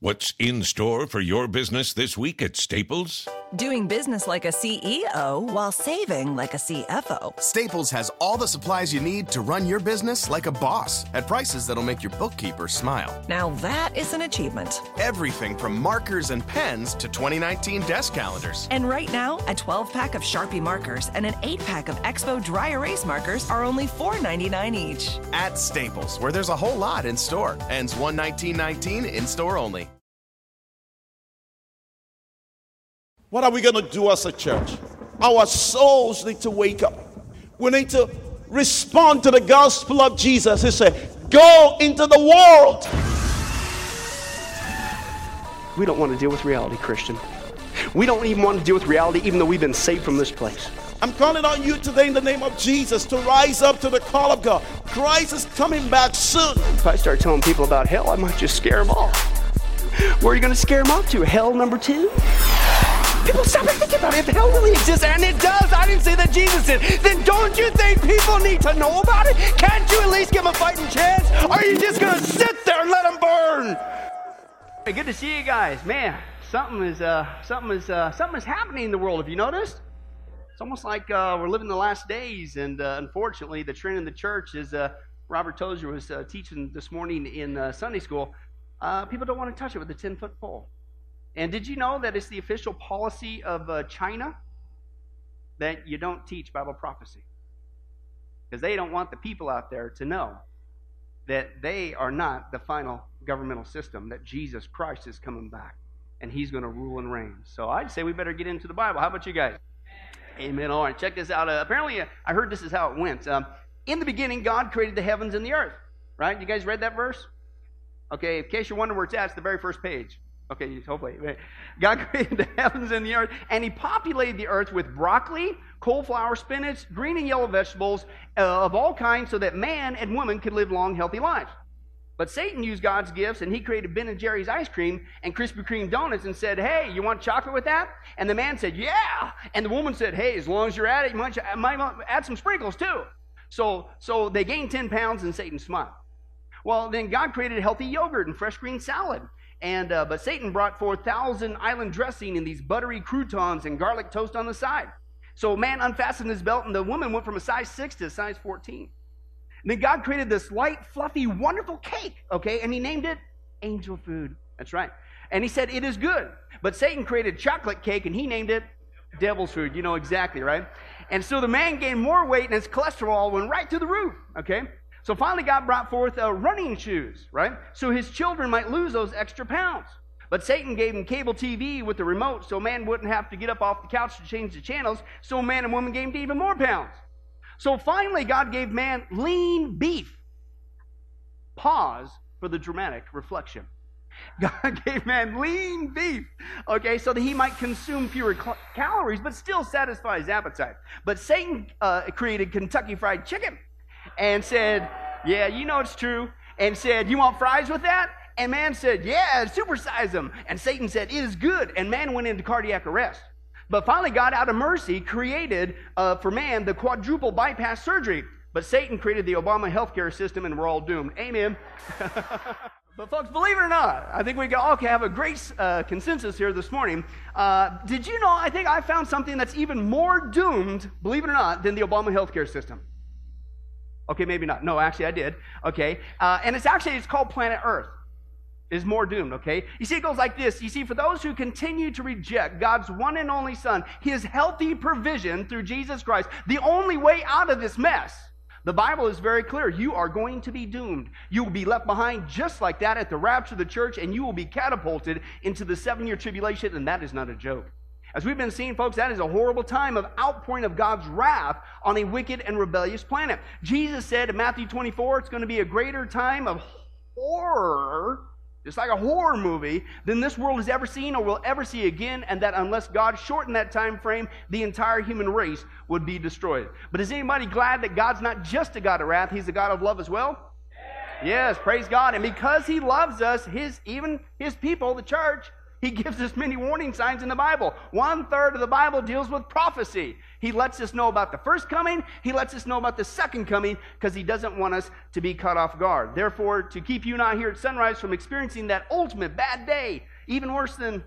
What's in store for your business this week at Staples? Doing business like a CEO while saving like a CFO. Staples has all the supplies you need to run your business like a boss at prices that'll make your bookkeeper smile. Now that is an achievement. Everything from markers and pens to 2019 desk calendars. And right now, a 12-pack of Sharpie markers and an 8-pack of Expo dry erase markers are only $4.99 each. At Staples, where there's a whole lot in store. Ends 1/19/19, in store only. What are we going to do as a church? Our souls need to wake up. We need to respond to the gospel of Jesus. He said, go into the world. We don't want to deal with reality, Christian. We don't even want to deal with reality, even though we've been saved from this place. I'm calling on you today in the name of Jesus to rise up to the call of God. Christ is coming back soon. If I start telling people about hell, I might just scare them off. Where are you going to scare them off to? Hell number 2? People, stop and think about it. If hell really exists, and it does, I didn't say that Jesus did, then don't you think people need to know about it? Can't you at least give them a fighting chance? Or are you just going to sit there and let them burn? Hey, good to see you guys. Man, something is happening in the world. Have you noticed? It's almost like we're living the last days, and unfortunately, the trend in the church is, Robert Tozier was teaching this morning in Sunday school, people don't want to touch it with a 10-foot pole. And did you know that it's the official policy of China that you don't teach Bible prophecy? Because they don't want the people out there to know that they are not the final governmental system, that Jesus Christ is coming back, and he's going to rule and reign. So I'd say we better get into the Bible. How about you guys? Amen. All right, check this out. Apparently, I heard this is how it went. In the beginning, God created the heavens and the earth, right? You guys read that verse? Okay, in case you're wondering where it's at, it's the very first page. Okay, hopefully. God created the heavens and the earth, and he populated the earth with broccoli, cauliflower, spinach, green and yellow vegetables of all kinds so that man and woman could live long, healthy lives. But Satan used God's gifts, and he created Ben and Jerry's ice cream and Krispy Kreme donuts and said, hey, you want chocolate with that? And the man said, yeah. And the woman said, hey, as long as you're at it, you might add some sprinkles too. So they gained 10 pounds, and Satan smiled. Well, then God created healthy yogurt and fresh green salad. And but Satan brought forth 1,000 island dressing and these buttery croutons and garlic toast on the side. So man unfastened his belt, and the woman went from a size 6 to a size 14. And then God created this light, fluffy, wonderful cake, okay? And he named it angel food. That's right. And he said, it is good. But Satan created chocolate cake, and he named it devil's food. You know exactly, right? And so the man gained more weight, and his cholesterol went right through the roof, okay? So finally, God brought forth running shoes, right? So his children might lose those extra pounds. But Satan gave him cable TV with the remote so man wouldn't have to get up off the couch to change the channels. So man and woman gained even more pounds. So finally, God gave man lean beef. Pause for the dramatic reflection. God gave man lean beef, okay, so that he might consume fewer calories but still satisfy his appetite. But Satan created Kentucky Fried Chicken. And said, yeah, you know it's true. And said, you want fries with that? And man said, yeah, supersize them. And Satan said, it is good. And man went into cardiac arrest. But finally, God, out of mercy, created for man the quadruple bypass surgery. But Satan created the Obama healthcare system, and we're all doomed. Amen. But folks, believe it or not, I think we all can have a great consensus here this morning. Did you know, I think I found something that's even more doomed, believe it or not, than the Obama healthcare system. Okay, maybe not. No, actually, I did. Okay, and it's called Planet Earth is more doomed, okay? You see, it goes like this. You see, for those who continue to reject God's one and only Son, his healthy provision through Jesus Christ, the only way out of this mess, the Bible is very clear. You are going to be doomed. You will be left behind just like that at the rapture of the church, and you will be catapulted into the 7-year tribulation, and that is not a joke. As we've been seeing, folks, that is a horrible time of outpouring of God's wrath on a wicked and rebellious planet. Jesus said in Matthew 24, it's going to be a greater time of horror, just like a horror movie, than this world has ever seen or will ever see again, and that unless God shortened that time frame, the entire human race would be destroyed. But is anybody glad that God's not just a God of wrath, he's a God of love as well? Yes, praise God. And because he loves us, his people, the church, He gives us many warning signs in the Bible. 1/3 of the Bible deals with prophecy. He lets us know about the first coming. He lets us know about the second coming because he doesn't want us to be caught off guard. Therefore, to keep you and I here at Sunrise from experiencing that ultimate bad day, even worse than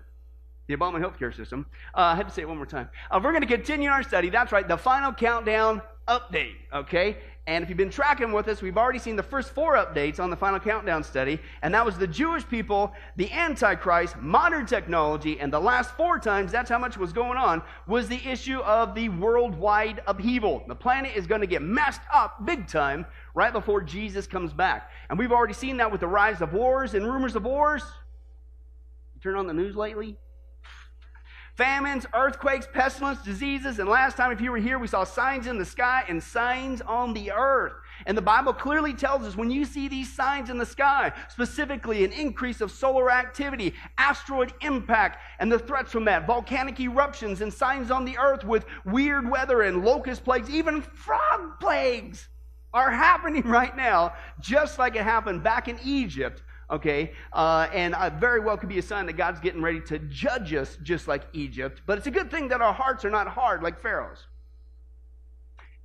the Obama healthcare system, I had to say it one more time. We're going to continue our study. That's right, the Final Countdown update, okay? And if you've been tracking with us, we've already seen the first 4 updates on the Final Countdown study, and that was the Jewish people, the Antichrist, modern technology, and the last 4 times, that's how much was going on, was the issue of the worldwide upheaval. The planet is going to get messed up big time right before Jesus comes back. And we've already seen that with the rise of wars and rumors of wars. You turn on the news lately? Famines, earthquakes, pestilence, diseases, and last time, if you were here, we saw signs in the sky and signs on the earth. And the Bible clearly tells us when you see these signs in the sky, specifically an increase of solar activity, asteroid impact, and the threats from that, volcanic eruptions and signs on the earth with weird weather and locust plagues, even frog plagues are happening right now, just like it happened back in Egypt. Okay, and very well could be a sign that God's getting ready to judge us just like Egypt. But it's a good thing that our hearts are not hard like Pharaoh's.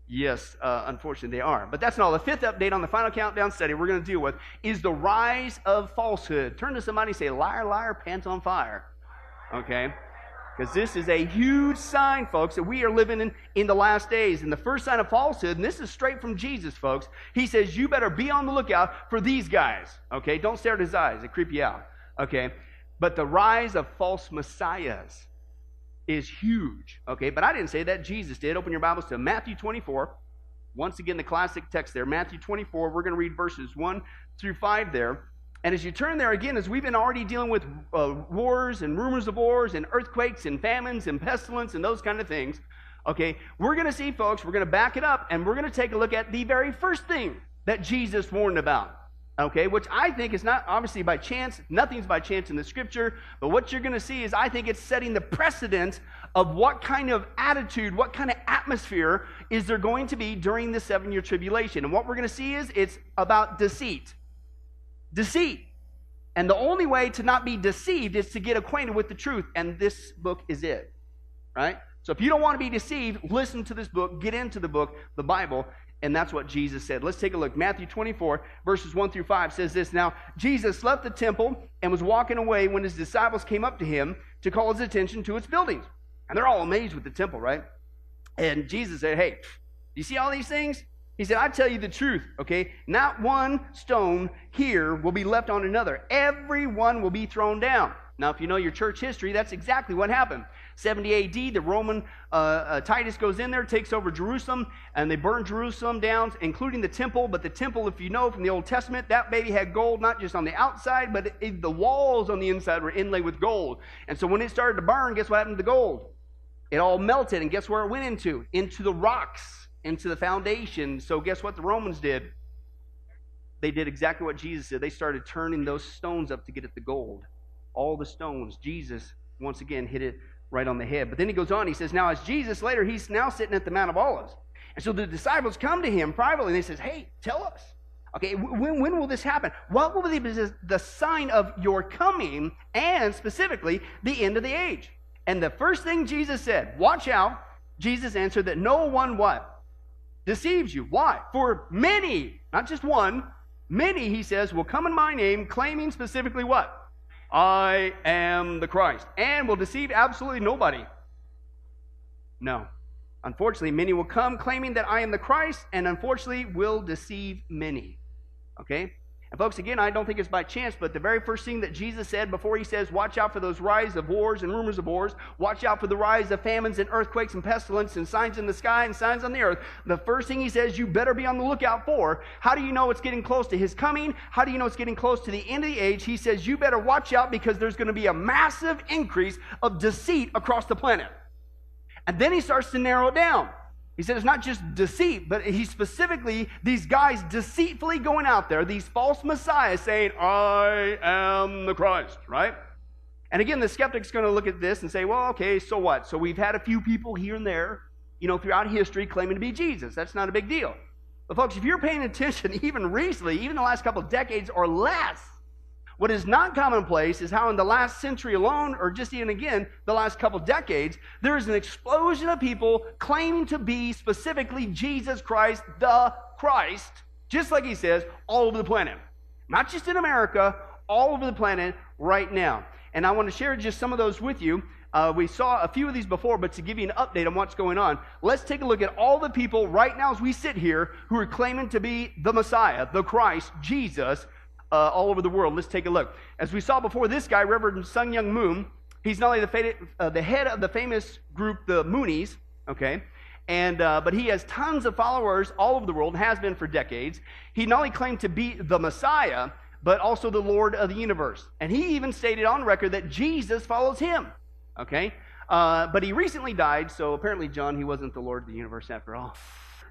Yes, unfortunately they are. But that's not all. The 5th update on the Final Countdown study we're going to deal with is the rise of falsehood. Turn to somebody and say, liar, liar, pants on fire. Okay? Because this is a huge sign, folks, that we are living in the last days. And the first sign of falsehood, and this is straight from Jesus, folks, he says, you better be on the lookout for these guys, okay? Don't stare at his eyes. They creep you out, okay? But the rise of false messiahs is huge, okay? But I didn't say that. Jesus did. Open your Bibles to Matthew 24. Once again, the classic text there. Matthew 24, we're going to read verses 1 through 5 there. And as you turn there, again, as we've been already dealing with wars and rumors of wars and earthquakes and famines and pestilence and those kind of things, okay, we're going to see, folks, we're going to back it up, and we're going to take a look at the very first thing that Jesus warned about, okay, which I think is not obviously by chance. Nothing's by chance in the Scripture, but what you're going to see is I think it's setting the precedent of what kind of attitude, what kind of atmosphere is there going to be during the 7-year tribulation. And what we're going to see is it's about deceit. Deceit. And the only way to not be deceived is to get acquainted with the truth. And this book is it, right? So if you don't want to be deceived, listen to this book, get into the book, the Bible, and that's what Jesus said. Let's take a look. Matthew 24, verses 1 through 5 says this. Now, Jesus left the temple and was walking away when his disciples came up to him to call his attention to its buildings. And they're all amazed with the temple, right? And Jesus said, hey, you see all these things? He said, I tell you the truth, okay? Not one stone here will be left on another. Every one will be thrown down. Now, if you know your church history, that's exactly what happened. 70 A.D., the Roman Titus goes in there, takes over Jerusalem, and they burn Jerusalem down, including the temple. But the temple, if you know from the Old Testament, that baby had gold not just on the outside, but the walls on the inside were inlaid with gold. And so when it started to burn, guess what happened to the gold? It all melted, and guess where it went into? Into the rocks. Into the foundation. So guess what the Romans did? They did exactly what Jesus did. They started turning those stones up to get at the gold. All the stones. Jesus, once again, hit it right on the head. But then he goes on. He says, now as Jesus later, he's now sitting at the Mount of Olives. And so the disciples come to him privately, and they says, hey, tell us. Okay, when will this happen? What will be the sign of your coming and specifically the end of the age? And the first thing Jesus said, watch out. Jesus answered that no one what? Deceives you. Why? For many, not just one, many, he says, will come in my name, claiming specifically what? I am the Christ, and will deceive absolutely nobody. No. Unfortunately, many will come claiming that I am the Christ, and unfortunately will deceive many. Okay? And folks, again, I don't think it's by chance, but the very first thing that Jesus said before he says, watch out for those rise of wars and rumors of wars, watch out for the rise of famines and earthquakes and pestilence and signs in the sky and signs on the earth, the first thing he says, you better be on the lookout for. How do you know it's getting close to his coming? How do you know it's getting close to the end of the age? He says, you better watch out because there's going to be a massive increase of deceit across the planet. And then he starts to narrow it down. He said it's not just deceit, but he specifically, these guys deceitfully going out there, these false messiahs saying, I am the Christ, right? And again, the skeptic's going to look at this and say, well, okay, so what? So we've had a few people here and there, you know, throughout history claiming to be Jesus. That's not a big deal. But folks, if you're paying attention even recently, even the last couple of decades or less, What is not commonplace is how in the last century alone, or just even again, the last couple decades, there is an explosion of people claiming to be specifically Jesus Christ, the Christ, just like he says, all over the planet. Not just in America, all over the planet right now. And I want to share just some of those with you. We saw a few of these before, but to give you an update on what's going on, let's take a look at all the people right now as we sit here who are claiming to be the Messiah, the Christ, Jesus, all over the world. Let's take a look. As we saw before, this guy, Reverend Sung Young Moon, he's not only the head of the famous group, the Moonies, okay, and but he has tons of followers all over the world, has been for decades. He not only claimed to be the Messiah, but also the Lord of the universe. And he even stated on record that Jesus follows him. Okay, but he recently died, so apparently, John, he wasn't the Lord of the universe after all.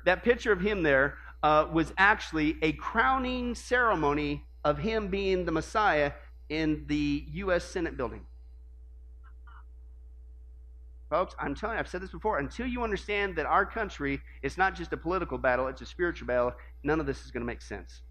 That picture of him there was actually a crowning ceremony of him being the Messiah in the U.S. Senate building. Folks, I'm telling you, I've said this before, until you understand that our country, it's not just a political battle, it's a spiritual battle, none of this is going to make sense.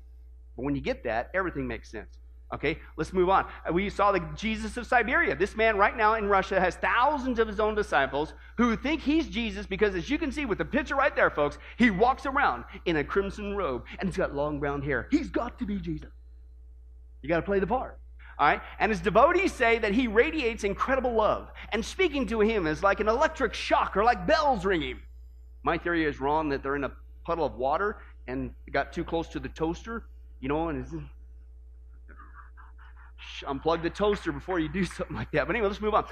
But when you get that, everything makes sense. Okay, let's move on. We saw the Jesus of Siberia. This man right now in Russia has thousands of his own disciples who think he's Jesus because, as you can see with the picture right there, folks, he walks around in a crimson robe and he's got long brown hair. He's got to be Jesus. You got to play the part. All right, and his devotees say that he radiates incredible love, and speaking to him is like an electric shock or like bells ringing. My theory is wrong that they're in a puddle of water and got too close to the toaster, you know, and it's... unplug the toaster before you do something like that. But anyway, let's move on.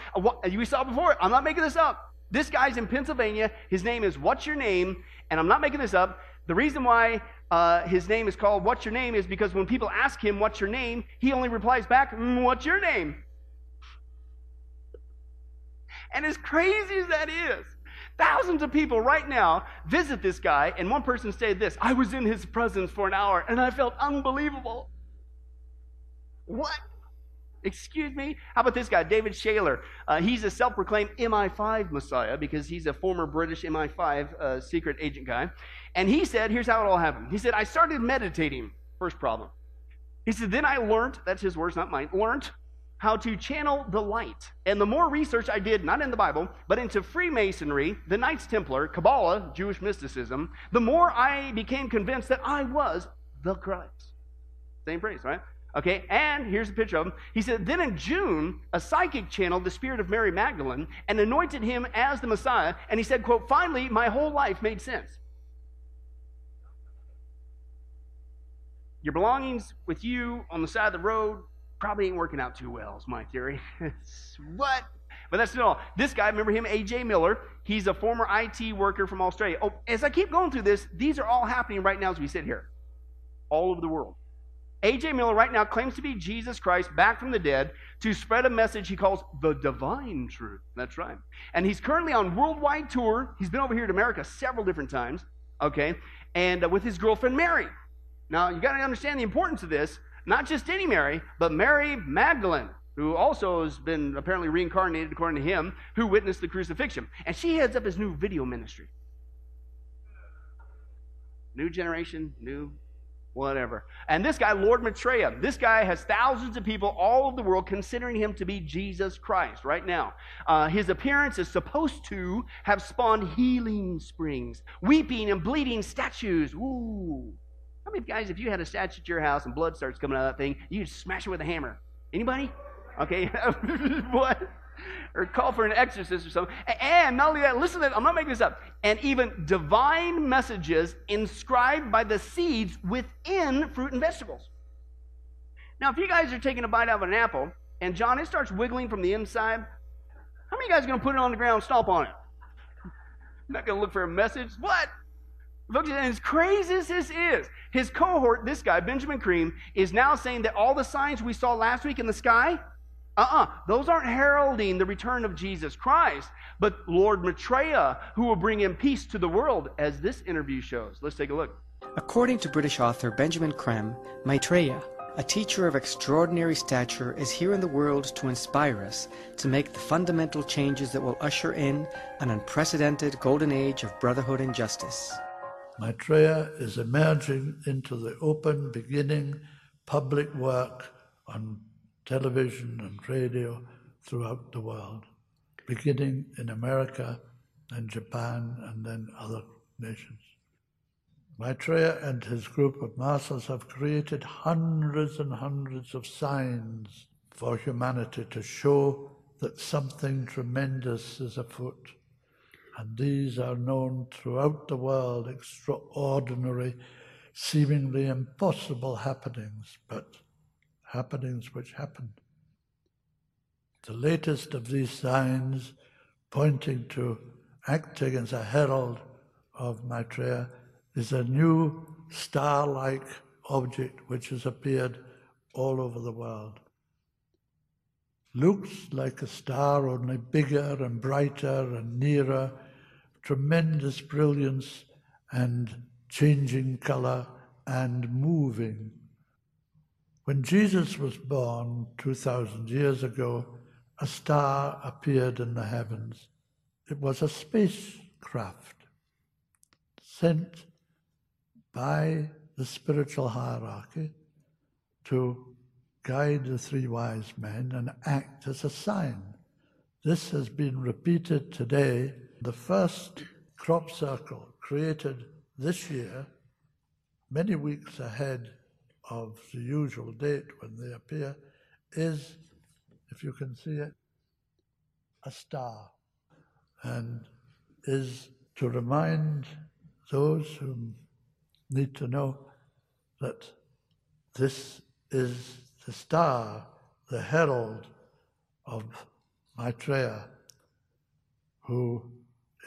We saw before, I'm not making this up. This guy's in Pennsylvania. His name is What's Your Name? And I'm not making this up. The reason why his name is called What's Your Name is because when people ask him, what's your name? He only replies back, what's your name? And as crazy as that is, thousands of people right now visit this guy. And one person said this, I was in his presence for an hour and I felt unbelievable. What? Excuse me? How about this guy, David Shaler? He's a self-proclaimed MI5 Messiah because he's a former British MI5 secret agent guy. And he said, here's how it all happened. He said, I started meditating. First problem. He said, then I learned, that's his words, not mine, learned how to channel the light. And the more research I did, not in the Bible, but into Freemasonry, the Knights Templar, Kabbalah, Jewish mysticism, the more I became convinced that I was the Christ. Same phrase, right? Okay, and here's a picture of him. He said, then in June, a psychic channeled the spirit of Mary Magdalene and anointed him as the Messiah. And he said, quote, finally, my whole life made sense. Your belongings with you on the side of the road probably ain't working out too well, is my theory. What? But that's not all. This guy, remember him, A.J. Miller, he's a former IT worker from Australia. Oh, as I keep going through this, these are all happening right now as we sit here, all over the world. A.J. Miller right now claims to be Jesus Christ back from the dead to spread a message he calls the divine truth. That's right. And he's currently on worldwide tour. He's been over here to America several different times, okay, and with his girlfriend Mary. Now, you got to understand the importance of this, not just any Mary, but Mary Magdalene, who also has been apparently reincarnated, according to him, who witnessed the crucifixion. And she heads up his new video ministry. New generation, new... whatever. And this guy, Lord Maitreya, this guy has thousands of people all over the world considering him to be Jesus Christ right now. His appearance is supposed to have spawned healing springs, weeping and bleeding statues. Ooh. How many guys, if you had a statue at your house and blood starts coming out of that thing, you'd smash it with a hammer? Anybody? Okay. What? Or call for an exorcist or something. And not only that, listen to that, I'm not making this up. And even divine messages inscribed by the seeds within fruit and vegetables. Now, if you guys are taking a bite out of an apple, and John, it starts wiggling from the inside, how many of you guys are going to put it on the ground and stomp on it? You're not going to look for a message. What? Look at that. As crazy as this is, his cohort, this guy, Benjamin Creme, is now saying that all the signs we saw last week in the sky... those aren't heralding the return of Jesus Christ, but Lord Maitreya, who will bring in peace to the world, as this interview shows. Let's take a look. According to British author Benjamin Creme, Maitreya, a teacher of extraordinary stature, is here in the world to inspire us to make the fundamental changes that will usher in an unprecedented golden age of brotherhood and justice. Maitreya is emerging into the open, beginning public work on television and radio throughout the world, beginning in America and Japan and then other nations. Maitreya and his group of masters have created hundreds and hundreds of signs for humanity to show that something tremendous is afoot. And these are known throughout the world, extraordinary, seemingly impossible happenings, but happenings which happen. The latest of these signs, pointing to acting as a herald of Maitreya, is a new star-like object which has appeared all over the world. Looks like a star, only bigger and brighter and nearer, tremendous brilliance and changing color and moving. When Jesus was born 2,000 years ago, a star appeared in the heavens. It was a spacecraft sent by the spiritual hierarchy to guide the three wise men and act as a sign. This has been repeated today. The first crop circle created this year, many weeks ahead of the usual date when they appear, is, if you can see it, a star, and is to remind those who need to know that this is the star, the herald of Maitreya, who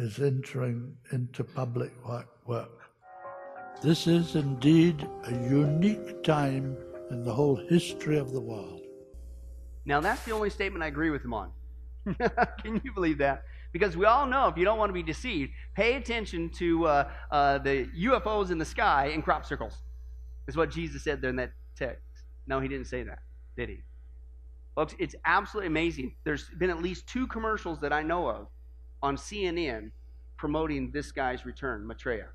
is entering into public work. This is indeed a unique time in the whole history of the world. Now that's the only statement I agree with him on. Can you believe that? Because we all know, if you don't want to be deceived, pay attention to the UFOs in the sky and crop circles. That's what Jesus said there in that text. No, he didn't say that, did he? Folks, it's absolutely amazing. There's been at least 2 commercials that I know of on CNN promoting this guy's return, Maitreya.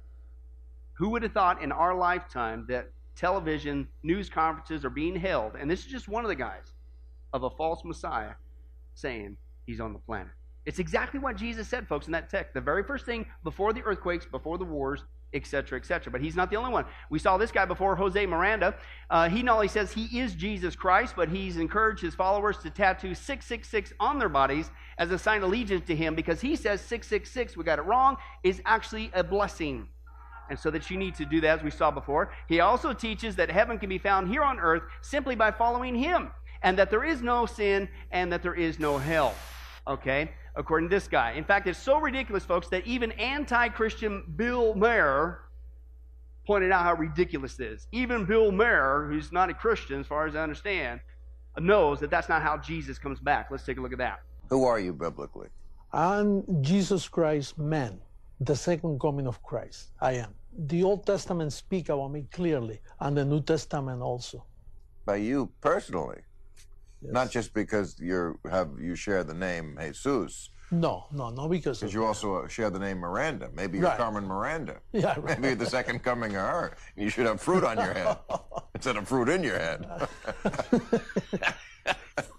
Who would have thought in our lifetime that television news conferences are being held, and this is just one of the guys, of a false Messiah saying he's on the planet. It's exactly what Jesus said, folks, in that text. The very first thing before the earthquakes, before the wars, etc., etc. But he's not the only one. We saw this guy before, Jose Miranda. He not only says he is Jesus Christ, but he's encouraged his followers to tattoo 666 on their bodies as a sign of allegiance to him, because he says 666, we got it wrong, is actually a blessing. And so that you need to do that, as we saw before. He also teaches that heaven can be found here on earth simply by following him, and that there is no sin, and that there is no hell. Okay? According to this guy. In fact, it's so ridiculous, folks, that even anti-Christian Bill Maher pointed out how ridiculous this is. Even Bill Maher, who's not a Christian as far as I understand, knows that that's not how Jesus comes back. Let's take a look at that. Who are you biblically? I'm Jesus Christ, man, the second coming of Christ. I am. The Old Testament speak about me clearly, and the New Testament also. By you personally? Yes. Not just because you share the name Jesus. No, no, no, because you also share the name Miranda. Maybe you're right. Carmen Miranda. Yeah, right. Maybe you're the second coming of her. You should have fruit on your head instead of fruit in your head.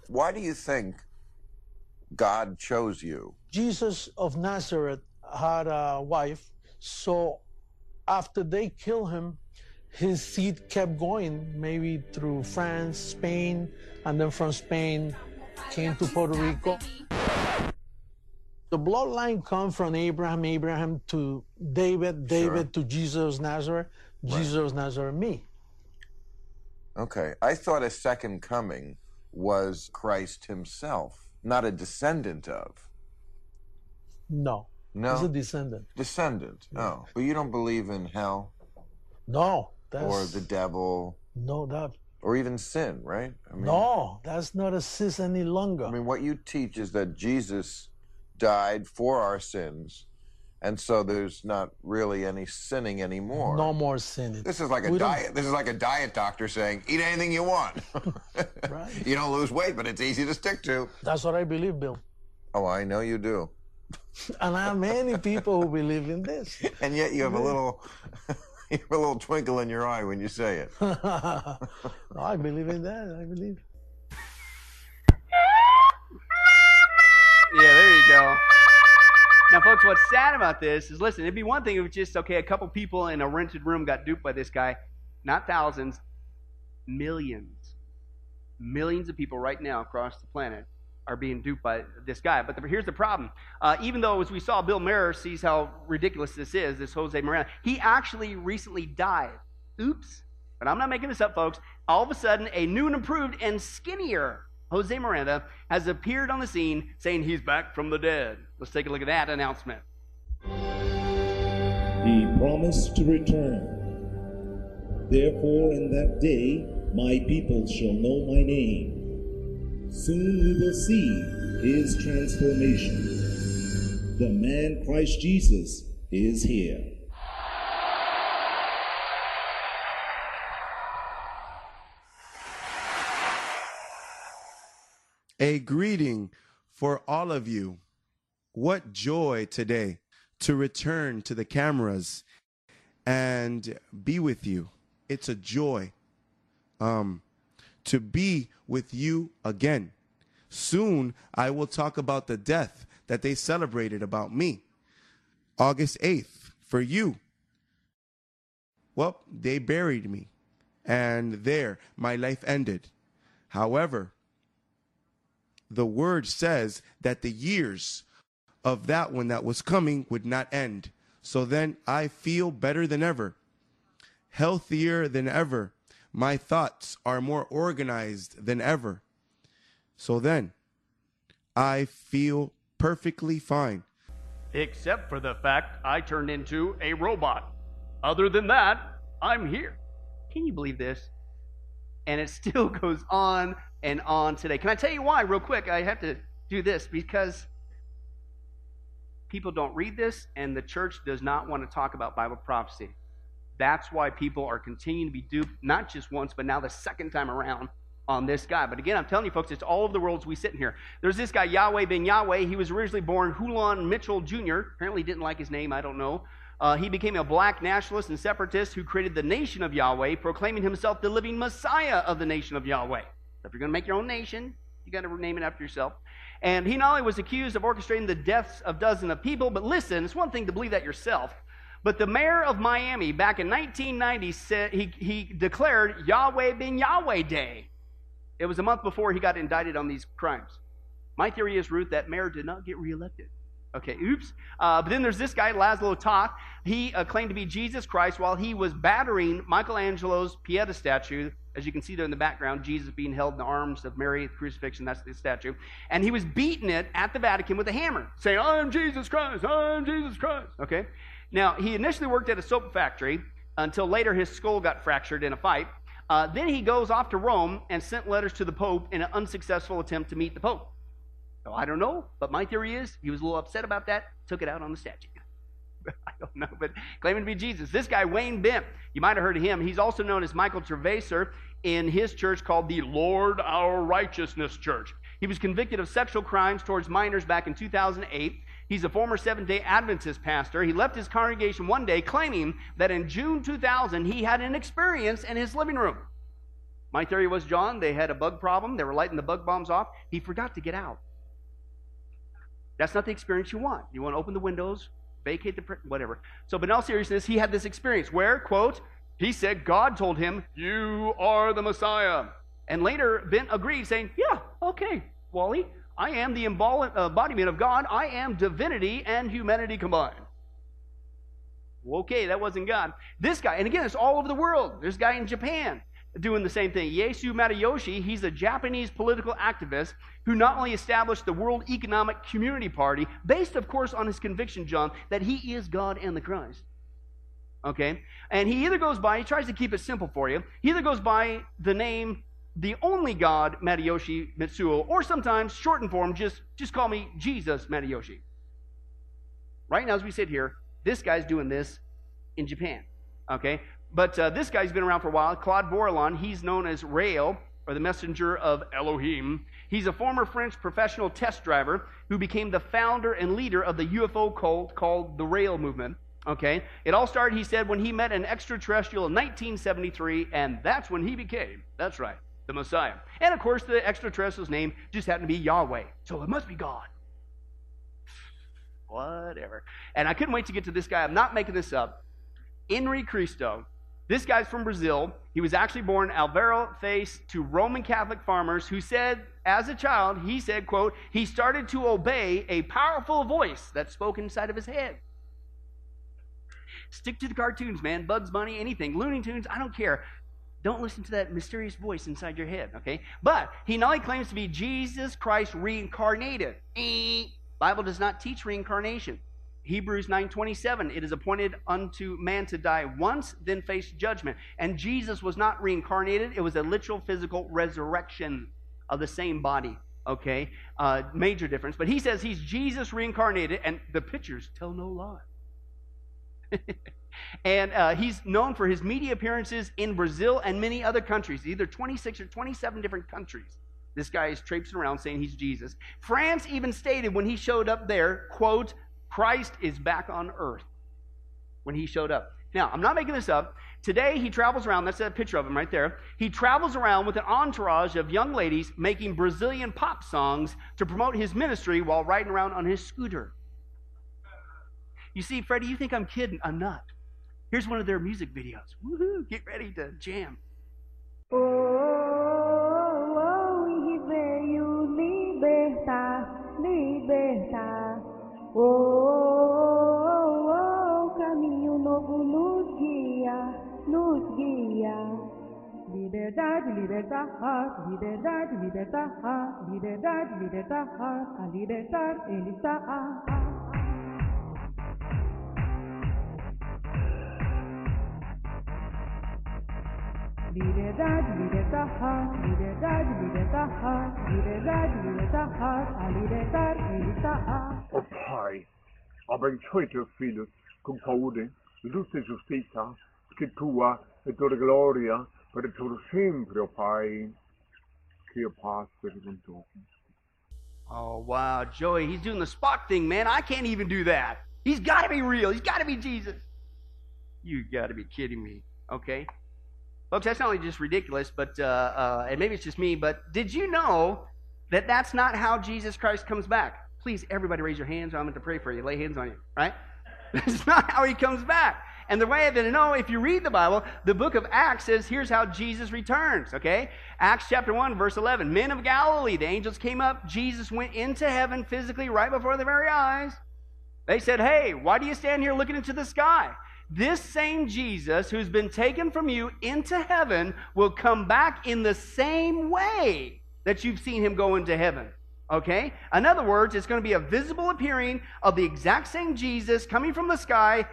Why do you think God chose you? Jesus of Nazareth had a wife, so after they kill him, his seed kept going, maybe through France, Spain, and then from Spain came to Puerto Rico. The bloodline comes from Abraham, Abraham to David, David to Jesus Nazareth, Jesus Nazareth, me. Okay, I thought a second coming was Christ himself, not a descendant of. No, no, he's a descendant. Descendant, no. But you don't believe in hell? No. Or the devil. No, that. Or even sin, right? I mean, no, that's not a sin any longer. I mean, what you teach is that Jesus died for our sins, and so there's not really any sinning anymore. No more sinning. This is like a diet. This is like a diet doctor saying, eat anything you want. Right. You don't lose weight, but it's easy to stick to. That's what I believe, Bill. Oh, I know you do. And I have many people who believe in this. And yet you have a little... You have a little twinkle in your eye when you say it. No, I believe in that. I believe. Now, folks, what's sad about this is, listen, it'd be one thing if it's just, okay, a couple people in a rented room got duped by this guy. Not thousands, millions. Millions of people right now across the planet are being duped by this guy. But here's the problem. Even though, as we saw, Bill Maher sees how ridiculous this is, this Jose Miranda, he actually recently died. Oops. But I'm not making this up, folks. All of a sudden, a new and improved and skinnier Jose Miranda has appeared on the scene saying he's back from the dead. Let's take a look at that announcement. He promised to return. Therefore, in that day, my people shall know my name. Soon we will see his transformation. The man Christ Jesus is here. A greeting for all of you. What joy today to return to the cameras and be with you. It's a joy to be with you again. Soon I will talk about the death that they celebrated about me. August 8th for you. Well, they buried me, and there my life ended. However, the word says that the years of that one that was coming would not end. So then I feel better than ever, healthier than ever. My thoughts are more organized than ever. So then I feel perfectly fine. Except for the fact I turned into a robot. Other than that, I'm here. Can you believe this? And it still goes on and on today. Can I tell you why real quick? I have to do this because people don't read this, and the church does not want to talk about Bible prophecy. That's why people are continuing to be duped, not just once, but now the second time around on this guy. But again, I'm telling you, folks, it's all of the worlds we sit in here. There's this guy, Yahweh ben Yahweh. He was originally born Hulon Mitchell Jr. Apparently didn't like his name. I don't know. He became a black nationalist and separatist who created the Nation of Yahweh, proclaiming himself the living Messiah of the Nation of Yahweh. So if you're going to make your own nation, you got to name it after yourself. And he not only was accused of orchestrating the deaths of dozens of people, but listen, it's one thing to believe that yourself, but the mayor of Miami back in 1990 said he declared Yahweh ben Yahweh Day. It was a month before he got indicted on these crimes. My theory is, Ruth, that mayor did not get reelected. Okay, oops. But then there's this guy, Laszlo Toth. He claimed to be Jesus Christ while he was battering Michelangelo's Pieta statue. As you can see there in the background, Jesus being held in the arms of Mary at the crucifixion. That's the statue. And he was beating it at the Vatican with a hammer, saying, I am Jesus Christ, I am Jesus Christ. Okay? Now, he initially worked at a soap factory until later his skull got fractured in a fight. Then he goes off to Rome and sent letters to the Pope in an unsuccessful attempt to meet the Pope. So I don't know, but my theory is he was a little upset about that, took it out on the statue. I don't know, but claiming to be Jesus. This guy, Wayne Bent, you might have heard of him. He's also known as Michael Treviser in his church called the Lord Our Righteousness Church. He was convicted of sexual crimes towards minors back in 2008. He's a former Seventh-day Adventist pastor. He left his congregation one day claiming that in June 2000 he had an experience in his living room. My theory was, John, they had a bug problem. They were lighting the bug bombs off. He forgot to get out. That's not the experience you want. You want to open the windows, vacate the print, whatever. So, but in all seriousness, he had this experience where, quote, he said God told him, you are the Messiah. And later, Bent agreed, saying, yeah, okay, Wally, I am the embodiment of God. I am divinity and humanity combined. Okay, that wasn't God. This guy, and again, it's all over the world. There's a guy in Japan doing the same thing. Yaesu Matayoshi, he's a Japanese political activist who not only established the World Economic Community Party, based, of course, on his conviction, John, that he is God and the Christ. Okay? And he either goes by, he tries to keep it simple for you, he either goes by the name the only God, Matayoshi Mitsuo, or sometimes, shortened form, just call me Jesus Matayoshi. Right now, as we sit here, this guy's doing this in Japan. Okay? But this guy's been around for a while. Claude Bourlon, he's known as Rael, or the messenger of Elohim. He's a former French professional test driver who became the founder and leader of the UFO cult called the Rael movement. Okay? It all started, he said, when he met an extraterrestrial in 1973, and that's when he became, that's right, the Messiah. And of course, the extraterrestrial's name just happened to be Yahweh, so it must be God. whatever. And I couldn't wait to get to this guy. I'm not making this up. Henri Cristo. This guy's from Brazil. He was actually born Alvaro Face to Roman Catholic farmers who said, as a child, he said, quote, he started to obey a powerful voice that spoke inside of his head. Stick to the cartoons, man. Bugs Bunny, anything. Looney Tunes, I don't care. Don't listen to that mysterious voice inside your head, okay? But he not only claims to be Jesus Christ reincarnated. Bible does not teach reincarnation. Hebrews 9:27, it is appointed unto man to die once, then face judgment. And Jesus was not reincarnated. It was a literal physical resurrection of the same body, okay? Major difference. But he says he's Jesus reincarnated, and the pictures tell no lie. And he's known for his media appearances in Brazil and many other countries, either 26 or 27 different countries. This guy is traipsing around saying he's Jesus. France even stated when he showed up there, quote, Christ is back on earth when he showed up. Now, I'm not making this up. Today, he travels around. That's a picture of him right there. He travels around with an entourage of young ladies making Brazilian pop songs to promote his ministry while riding around on his scooter. You see, Freddie, you think I'm kidding. I'm not. Here's one of their music videos. Woohoo! Get ready to jam. Oh, oh, he veio libertar, libertar. Oh, oh, oh, caminho novo nos guia, nos guia. Liberdade, libertar, liberdade, libertar, liberdade, libertar, a libertar ele está. Liberdade, liberdade, liberdade, libertar, a libertar ele está. Oh Pai, abençoe teus filhos com saúde, luz e justiça, que tua e tua glória perdure sempre, oh Pai, que a paz seja contigo. Oh wow, Joey, he's doing the Spock thing, man. I can't even do that. He's got to be real. He's got to be Jesus. You got to be kidding me, okay? Folks, that's not only just ridiculous, but and maybe it's just me, but did you know that that's not how Jesus Christ comes back? Please, everybody raise your hands. I'm going to pray for you. Lay hands on you, right? That's not how he comes back. And the way that, you know, if you read the Bible, the book of Acts says, here's how Jesus returns, okay? Acts chapter 1, verse 11. Men of Galilee, the angels came up. Jesus went into heaven physically right before their very eyes. They said, hey, why do you stand here looking into the sky? This same Jesus who's been taken from you into heaven will come back in the same way that you've seen him go into heaven, okay? In other words, it's going to be a visible appearing of the exact same Jesus coming from the sky,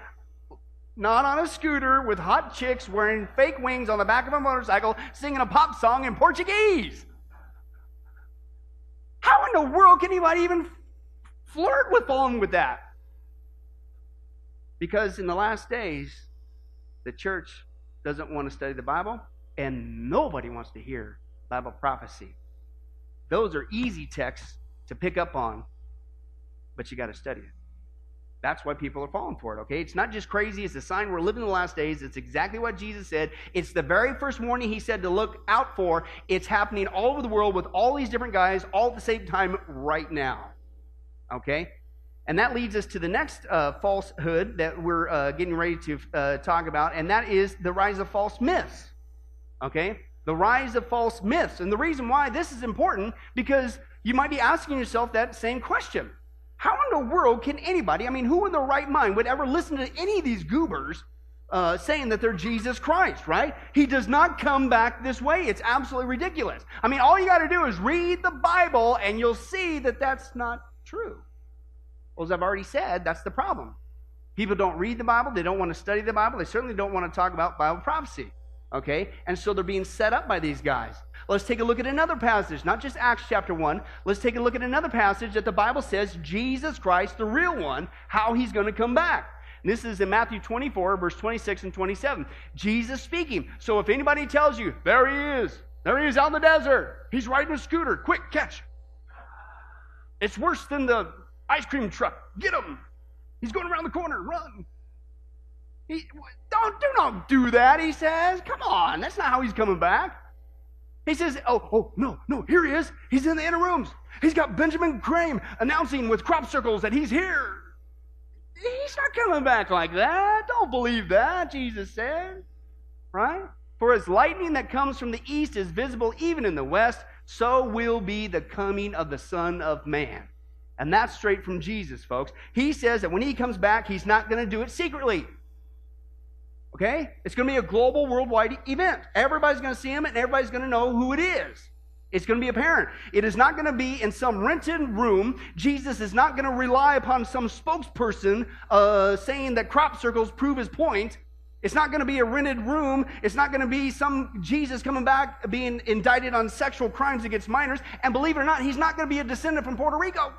not on a scooter with hot chicks wearing fake wings on the back of a motorcycle singing a pop song in Portuguese. How in the world can anybody even flirt with along with that? Because in the last days, the church doesn't want to study the Bible, and nobody wants to hear Bible prophecy. Those are easy texts to pick up on, but you got to study it. That's why people are falling for it, okay? It's not just crazy. It's a sign we're living in the last days. It's exactly what Jesus said. It's the very first warning he said to look out for. It's happening all over the world with all these different guys all at the same time right now, okay? And that leads us to the next falsehood that we're getting ready to talk about, and that is the rise of false myths, okay? The rise of false myths. And the reason why this is important, because you might be asking yourself that same question. How in the world can anybody, I mean, who in their right mind would ever listen to any of these goobers saying that they're Jesus Christ, right? He does not come back this way. It's absolutely ridiculous. I mean, all you got to do is read the Bible, and you'll see that that's not true. Well, as I've already said, that's the problem. People don't read the Bible. They don't want to study the Bible. They certainly don't want to talk about Bible prophecy, okay? And so they're being set up by these guys. Let's take a look at another passage, not just Acts chapter 1. Let's take a look at another passage that the Bible says Jesus Christ, the real one, how he's going to come back. And this is in Matthew 24, verse 26 and 27. Jesus speaking. So if anybody tells you, there he is out in the desert. He's riding a scooter. Quick, catch. It's worse than the ice cream truck, get him. He's going around the corner, run. Do not do that, he says. Come on, that's not how he's coming back. He says, oh, no, here he is. He's in the inner rooms. He's got Benjamin Creme announcing with crop circles that he's here. He's not coming back like that. Don't believe that, Jesus said. Right? For as lightning that comes from the east is visible even in the west, so will be the coming of the Son of Man. And that's straight from Jesus, folks. He says that when he comes back, he's not going to do it secretly. Okay? It's going to be a global, worldwide event. Everybody's going to see him, and everybody's going to know who it is. It's going to be apparent. It is not going to be in some rented room. Jesus is not going to rely upon some spokesperson saying that crop circles prove his point. It's not going to be a rented room. It's not going to be some Jesus coming back being indicted on sexual crimes against minors. And believe it or not, he's not going to be a descendant from Puerto Rico.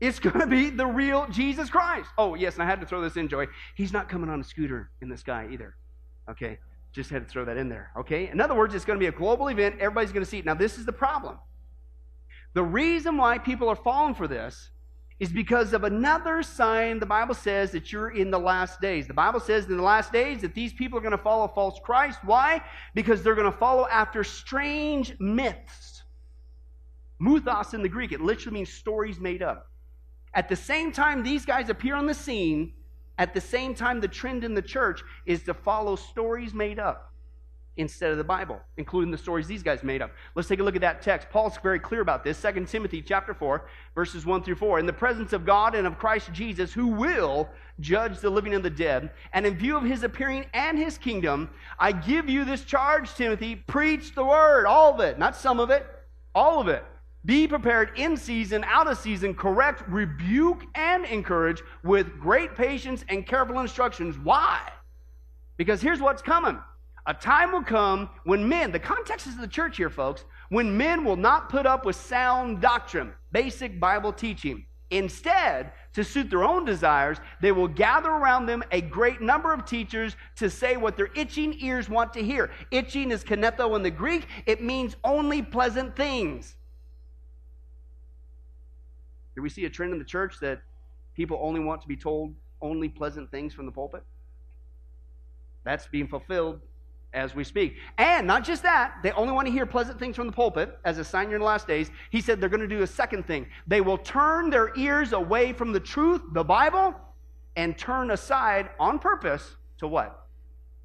It's going to be the real Jesus Christ. Oh, yes, and I had to throw this in, Joy. He's not coming on a scooter in the sky either. Okay, just had to throw that in there. Okay, in other words, it's going to be a global event. Everybody's going to see it. Now, this is the problem. The reason why people are falling for this is because of another sign. The Bible says that you're in the last days. The Bible says in the last days that these people are going to follow false Christ. Why? Because they're going to follow after strange myths. Mythos in the Greek, it literally means stories made up. At the same time these guys appear on the scene, at the same time the trend in the church is to follow stories made up instead of the Bible, including the stories these guys made up. Let's take a look at that text. Paul's very clear about this. 2 Timothy chapter 4, verses 1 through 4. In the presence of God and of Christ Jesus, who will judge the living and the dead, and in view of his appearing and his kingdom, I give you this charge, Timothy, preach the word, all of it, not some of it, all of it. Be prepared in season, out of season, correct, rebuke, and encourage with great patience and careful instructions. Why? Because here's what's coming. A time will come when men, the context is the church here, folks, when men will not put up with sound doctrine, basic Bible teaching. Instead, to suit their own desires, they will gather around them a great number of teachers to say what their itching ears want to hear. Itching is kinetho in the Greek. It means only pleasant things. Do we see a trend in the church that people only want to be told only pleasant things from the pulpit? That's being fulfilled as we speak. And not just that, they only want to hear pleasant things from the pulpit as a sign you're in the last days. He said they're going to do a second thing. They will turn their ears away from the truth, the Bible, and turn aside on purpose to what?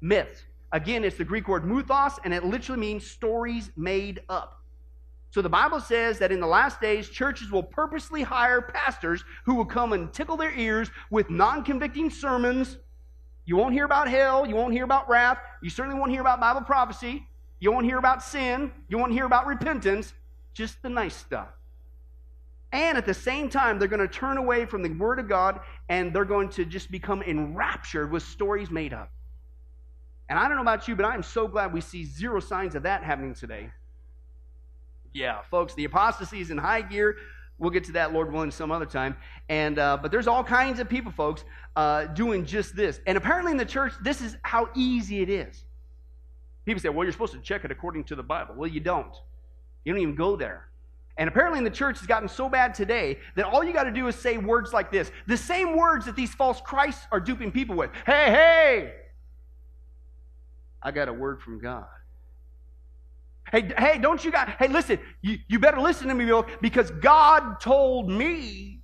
Myths. Again, it's the Greek word mythos, and it literally means stories made up. So the Bible says that in the last days, churches will purposely hire pastors who will come and tickle their ears with non-convicting sermons. You won't hear about hell. You won't hear about wrath. You certainly won't hear about Bible prophecy. You won't hear about sin. You won't hear about repentance. Just the nice stuff. And at the same time, they're going to turn away from the Word of God, and they're going to just become enraptured with stories made up. And I don't know about you, but I am so glad we see zero signs of that happening today. Yeah, folks, the apostasy is in high gear. We'll get to that, Lord willing, some other time. And but there's all kinds of people, folks, doing just this. And apparently in the church, this is how easy it is. People say, well, you're supposed to check it according to the Bible. Well, you don't. You don't even go there. And apparently in the church, it's gotten so bad today that all you got to do is say words like this. The same words that these false Christs are duping people with. Hey, hey! I got a word from God. Hey, hey, don't you got, hey, listen, you better listen to me, Bill, because God told me.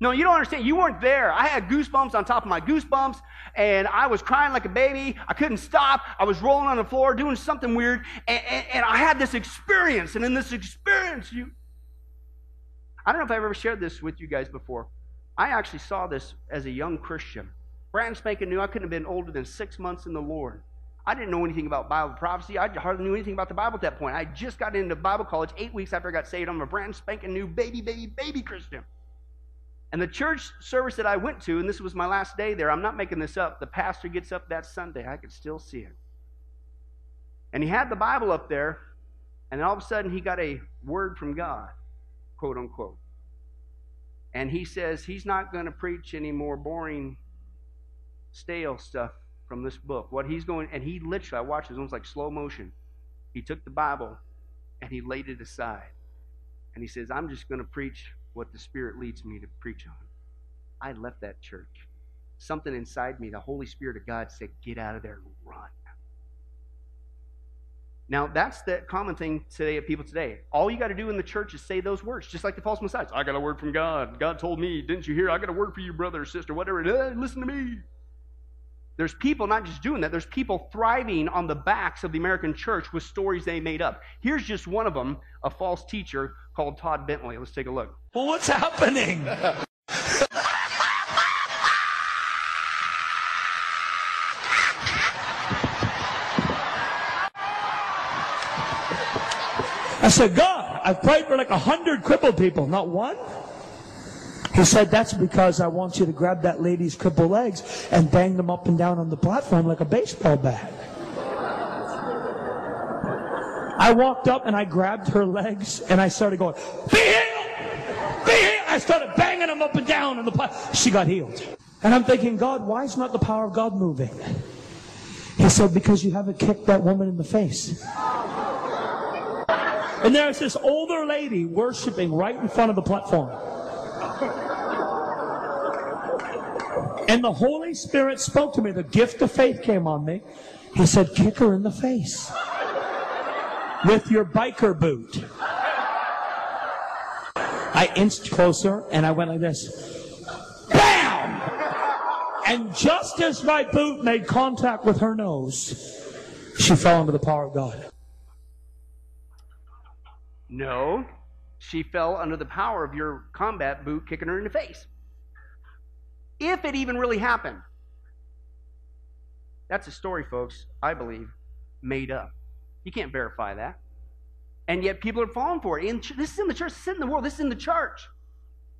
No, you don't understand. You weren't there. I had goosebumps on top of my goosebumps, and I was crying like a baby. I couldn't stop. I was rolling on the floor doing something weird, and I had this experience, and in this experience, I don't know if I've ever shared this with you guys before. I actually saw this as a young Christian. Brand spanking new. I couldn't have been older than 6 months in the Lord. I didn't know anything about Bible prophecy. I hardly knew anything about the Bible at that point. I just got into Bible college 8 weeks after I got saved. I'm a brand spanking new baby Christian. And the church service that I went to, and this was my last day there, I'm not making this up. The pastor gets up that Sunday. I could still see it. And he had the Bible up there, and all of a sudden he got a word from God, quote unquote. And he says he's not going to preach any more boring, stale stuff from this book. What he's going, and he literally, I watched it, almost like slow motion. He took the Bible and he laid it aside. And he says, I'm just going to preach what the Spirit leads me to preach on. I left that church. Something inside me, the Holy Spirit of God said, get out of there and run. Now, that's the common thing today of people today. All you got to do in the church is say those words, just like the false messiahs. I got a word from God. God told me. Didn't you hear? I got a word for you, brother or sister, whatever. Hey, listen to me. There's people not just doing that. There's people thriving on the backs of the American church with stories they made up. Here's just one of them, a false teacher called Todd Bentley. Let's take a look. Well, what's happening? I said, God, I've prayed for like 100 crippled people, not one? He said, that's because I want you to grab that lady's crippled legs and bang them up and down on the platform like a baseball bat. I walked up and I grabbed her legs and I started going, be healed! Be healed! I started banging them up and down on the platform. She got healed. And I'm thinking, God, why is not the power of God moving? He said, because you haven't kicked that woman in the face. And there's this older lady worshiping right in front of the platform. And the Holy Spirit spoke to me. The gift of faith came on me. He said, kick her in the face with your biker boot. I inched closer and I went like this. Bam! And just as my boot made contact with her nose, she fell under the power of God. No, she fell under the power of your combat boot kicking her in the face. If it even really happened. That's a story, folks, I believe, made up. You can't verify that. And yet people are falling for it. This is in the church. This is in the world. This is in the church.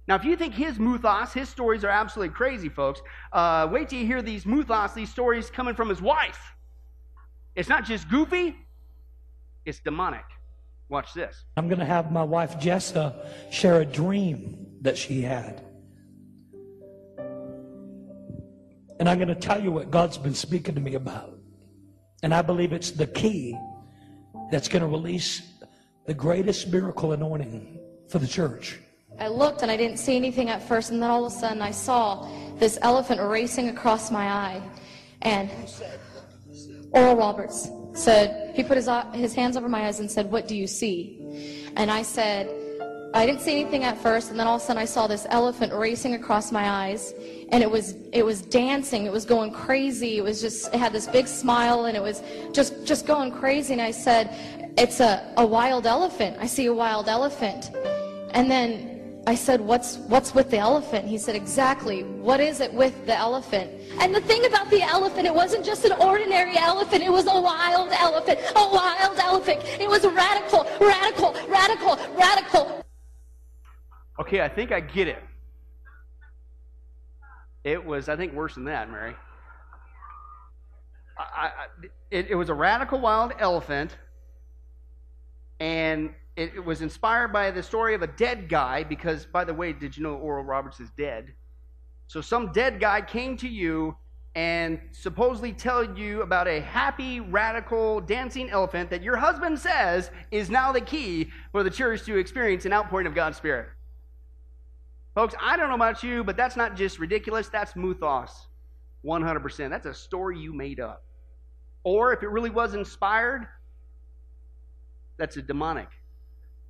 Now, if you think his muthos, his stories are absolutely crazy, folks, wait till you hear these muthos, these stories coming from his wife. It's not just goofy. It's demonic. Watch this. I'm going to have my wife Jessa share a dream that she had. And I'm going to tell you what God's been speaking to me about. And I believe it's the key that's going to release the greatest miracle anointing for the church. I looked and I didn't see anything at first, and then all of a sudden I saw this elephant racing across my eye. And Oral Roberts said, he put his hands over my eyes and said, what do you see? And I said, I didn't see anything at first, and then all of a sudden I saw this elephant racing across my eyes, and it was dancing, it was going crazy, it had this big smile, and it was just going crazy. And I said, it's a wild elephant. I see a wild elephant. And then I said, what's with the elephant? He said, exactly, what is it with the elephant? And the thing about the elephant, it wasn't just an ordinary elephant. It was a wild elephant, a wild elephant. It was radical, radical, radical, radical. Okay, I think I get it. It was, I think, worse than that, Mary. It was a radical wild elephant, and it was inspired by the story of a dead guy because, by the way, did you know Oral Roberts is dead? So some dead guy came to you and supposedly told you about a happy, radical, dancing elephant that your husband says is now the key for the church to experience an outpouring of God's Spirit. Folks, I don't know about you, but that's not just ridiculous. That's muthos, 100%. That's a story you made up. Or if it really was inspired, that's a demonic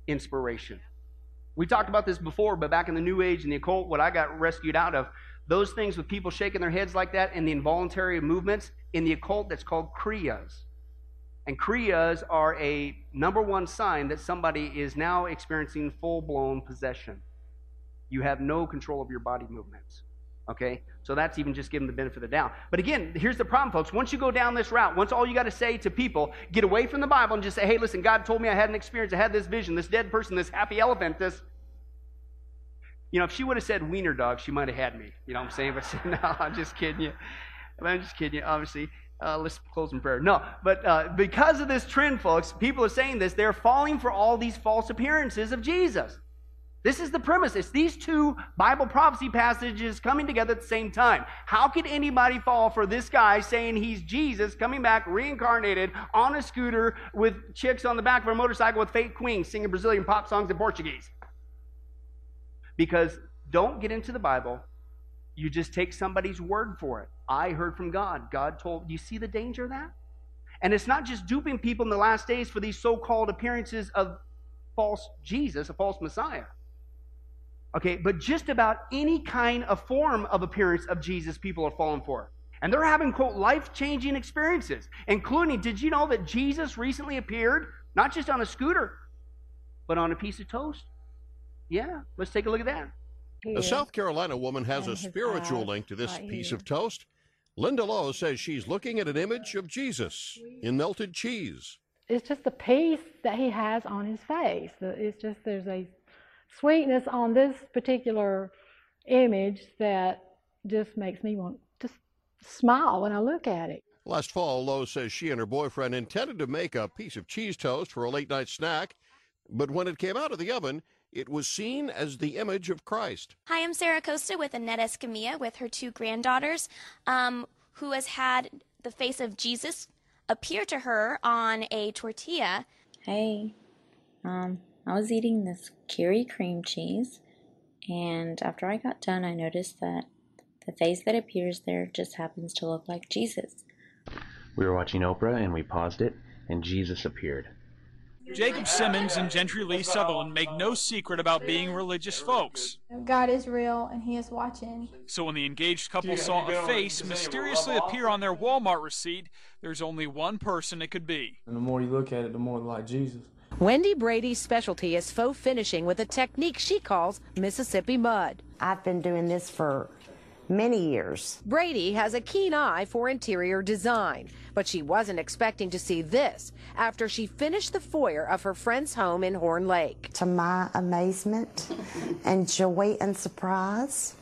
inspiration. We talked about this before, but back in the New Age and the occult, what I got rescued out of, those things with people shaking their heads like that and the involuntary movements, in the occult that's called kriyas. And kriyas are a number one sign that somebody is now experiencing full-blown possession. You have no control of your body movements. Okay? So that's even just giving the benefit of the doubt. But again, here's the problem, folks. Once you go down this route, once all you got to say to people, get away from the Bible and just say, hey, listen, God told me I had an experience. I had this vision, this dead person, this happy elephant, this... You know, if she would have said wiener dog, she might have had me. You know what I'm saying? But I said, no, I'm just kidding you. I'm just kidding you, obviously. Let's close in prayer. No, but because of this trend, folks, people are saying this. They're falling for all these false appearances of Jesus. This is the premise. It's these two Bible prophecy passages coming together at the same time. How could anybody fall for this guy saying he's Jesus coming back reincarnated on a scooter with chicks on the back of a motorcycle with fake queens singing Brazilian pop songs in Portuguese? Because don't get into the Bible. You just take somebody's word for it. I heard from God. God told. Do you see the danger of that? And it's not just duping people in the last days for these so-called appearances of false Jesus, a false Messiah. Okay, but just about any kind of form of appearance of Jesus people are falling for. And they're having, quote, life-changing experiences, including, did you know that Jesus recently appeared, not just on a scooter, but on a piece of toast? Yeah, let's take a look at that. A South Carolina woman has a spiritual link to this piece of toast. Linda Lowe says she's looking at an image of Jesus in melted cheese. It's just the peace that he has on his face. It's just there's a sweetness on this particular image that just makes me want to smile when I look at it. Last fall, Lowe says she and her boyfriend intended to make a piece of cheese toast for a late-night snack, but when it came out of the oven, it was seen as the image of Christ. Hi, I'm Sarah Costa with Annette Escamilla with her two granddaughters, who has had the face of Jesus appear to her on a tortilla. Hey, I was eating this curry cream cheese, and after I got done, I noticed that the face that appears there just happens to look like Jesus. We were watching Oprah, and we paused it, and Jesus appeared. Jacob Simmons and Gentry Lee Sutherland make no secret about being religious folks. God is real, and he is watching. So when the engaged couple saw a face mysteriously appear on their Walmart receipt, there's only one person it could be. And the more you look at it, the more like Jesus. Wendy Brady's specialty is faux finishing with a technique she calls Mississippi mud. I've been doing this for many years. Brady has a keen eye for interior design, but she wasn't expecting to see this after she finished the foyer of her friend's home in Horn Lake. To my amazement and joy and surprise,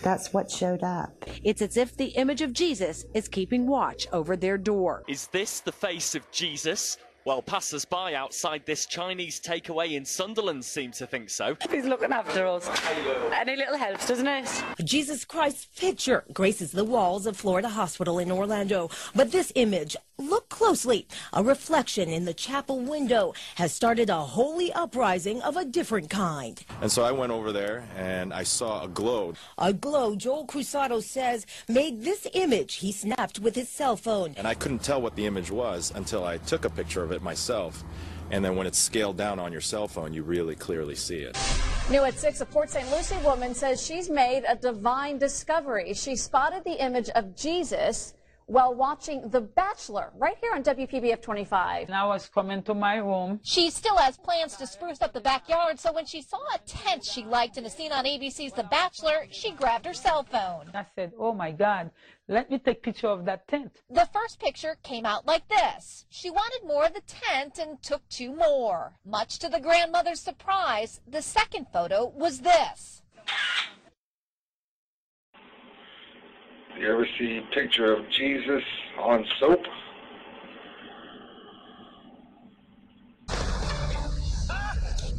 that's what showed up. It's as if the image of Jesus is keeping watch over their door. Is this the face of Jesus? Well, passers-by outside this Chinese takeaway in Sunderland seem to think so. He's looking after us. Any little helps, doesn't it? Jesus Christ's picture graces the walls of Florida Hospital in Orlando. But this image, look closely, a reflection in the chapel window, has started a holy uprising of a different kind. And so I went over there and I saw a glow. A glow, Joel Crusado says, made this image he snapped with his cell phone. And I couldn't tell what the image was until I took a picture of it myself, and then when it's scaled down on your cell phone, you really clearly see it. New at 6, a Port St. Lucie woman says she's made a divine discovery. She spotted the image of Jesus while watching The Bachelor right here on WPBF 25. And I was coming to my room. She still has plans to spruce up the backyard, so when she saw a tent she liked in a scene on ABC's The Bachelor, she grabbed her cell phone. I said, oh my God, let me take a picture of that tent. The first picture came out like this. She wanted more of the tent and took two more. Much to the grandmother's surprise, the second photo was this. You ever see a picture of Jesus on soap?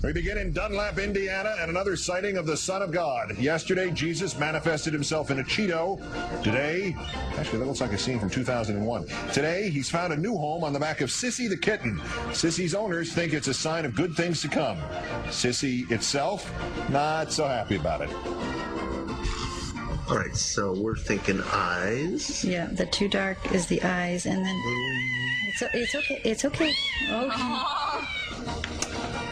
We begin in Dunlap, Indiana, and another sighting of the Son of God. Yesterday, Jesus manifested himself in a Cheeto. Today, actually, that looks like a scene from 2001. Today, he's found a new home on the back of Sissy the kitten. Sissy's owners think it's a sign of good things to come. Sissy itself, not so happy about it. All right, so we're thinking eyes. Yeah, the too dark is the eyes, and then it's okay. Okay.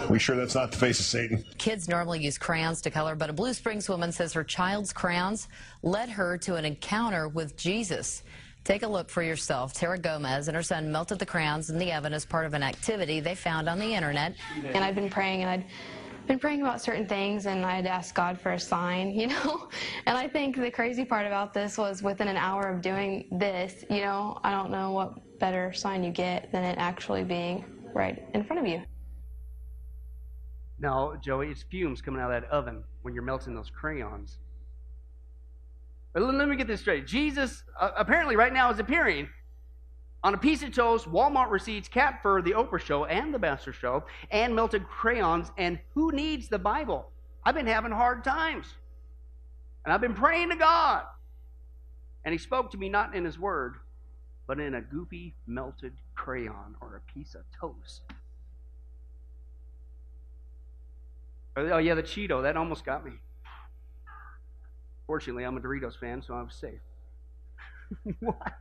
We sure that's not the face of Satan? Kids normally use crayons to color, but a Blue Springs woman says her child's crayons led her to an encounter with Jesus. Take a look for yourself. Tara Gomez and her son melted the crayons in the oven as part of an activity they found on the internet. And I've been praying, and I'd been praying about certain things, and I'd asked God for a sign, you know. And I think the crazy part about this was within an hour of doing this, you know, I don't know what better sign you get than it actually being right in front of you. No, Joey, it's fumes coming out of that oven when you're melting those crayons. But let me get this straight. Jesus apparently right now is appearing on a piece of toast, Walmart receipts, cat fur, the Oprah show, and the Bachelor show, and melted crayons, and who needs the Bible? I've been having hard times, and I've been praying to God, and he spoke to me not in his word, but in a goofy melted crayon or a piece of toast. Oh yeah, the Cheeto, that almost got me. Fortunately, I'm a Doritos fan, so I was safe. What?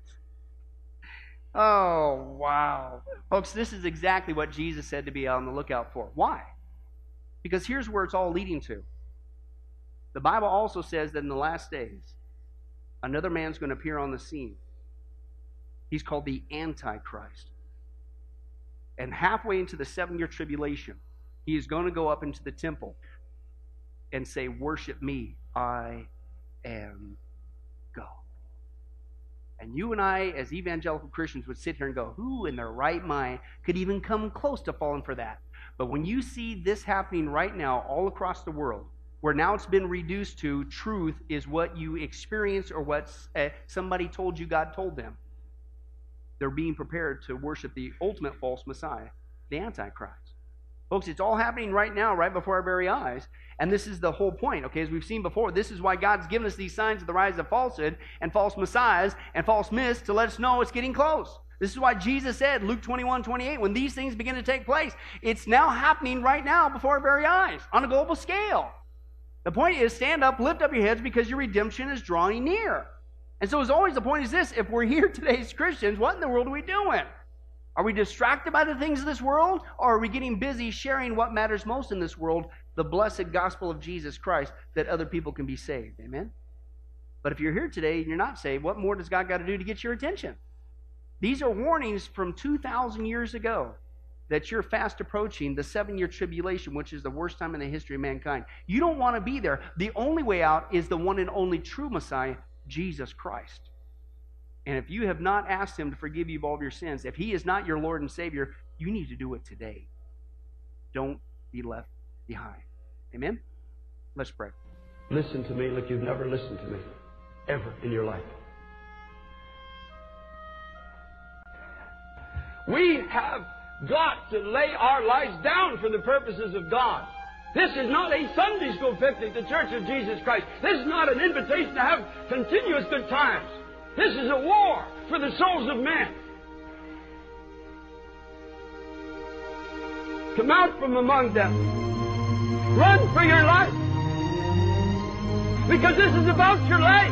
Oh, wow. Folks, this is exactly what Jesus said to be on the lookout for. Why? Because here's where it's all leading to. The Bible also says that in the last days, another man's going to appear on the scene. He's called the Antichrist. And halfway into the 7-year tribulation, he is going to go up into the temple and say, "Worship me, I am God." And you and I, as evangelical Christians, would sit here and go, who in their right mind could even come close to falling for that? But when you see this happening right now all across the world, where now it's been reduced to truth is what you experience or what somebody told you God told them, they're being prepared to worship the ultimate false Messiah, the Antichrist. Folks, it's all happening right now, right before our very eyes. And this is the whole point, okay? As we've seen before, this is why God's given us these signs of the rise of falsehood and false messiahs and false myths to let us know it's getting close. This is why Jesus said, Luke 21:28, when these things begin to take place, it's now happening right now before our very eyes on a global scale. The point is, stand up, lift up your heads, because your redemption is drawing near. And so as always, the point is this: if we're here today as Christians, what in the world are we doing? Are we distracted by the things of this world, or are we getting busy sharing what matters most in this world, the blessed gospel of Jesus Christ, that other people can be saved? Amen? But if you're here today and you're not saved, what more does God got to do to get your attention? These are warnings from 2,000 years ago that you're fast approaching the 7-year tribulation, which is the worst time in the history of mankind. You don't want to be there. The only way out is the one and only true Messiah, Jesus Christ. And if you have not asked him to forgive you of all of your sins, if he is not your Lord and Savior, you need to do it today. Don't be left behind. Amen? Let's pray. Listen to me like you've never listened to me, ever in your life. We have got to lay our lives down for the purposes of God. This is not a Sunday school picnic, the Church of Jesus Christ. This is not an invitation to have continuous good times. This is a war for the souls of men. Come out from among them. Run for your life. Because this is about your life.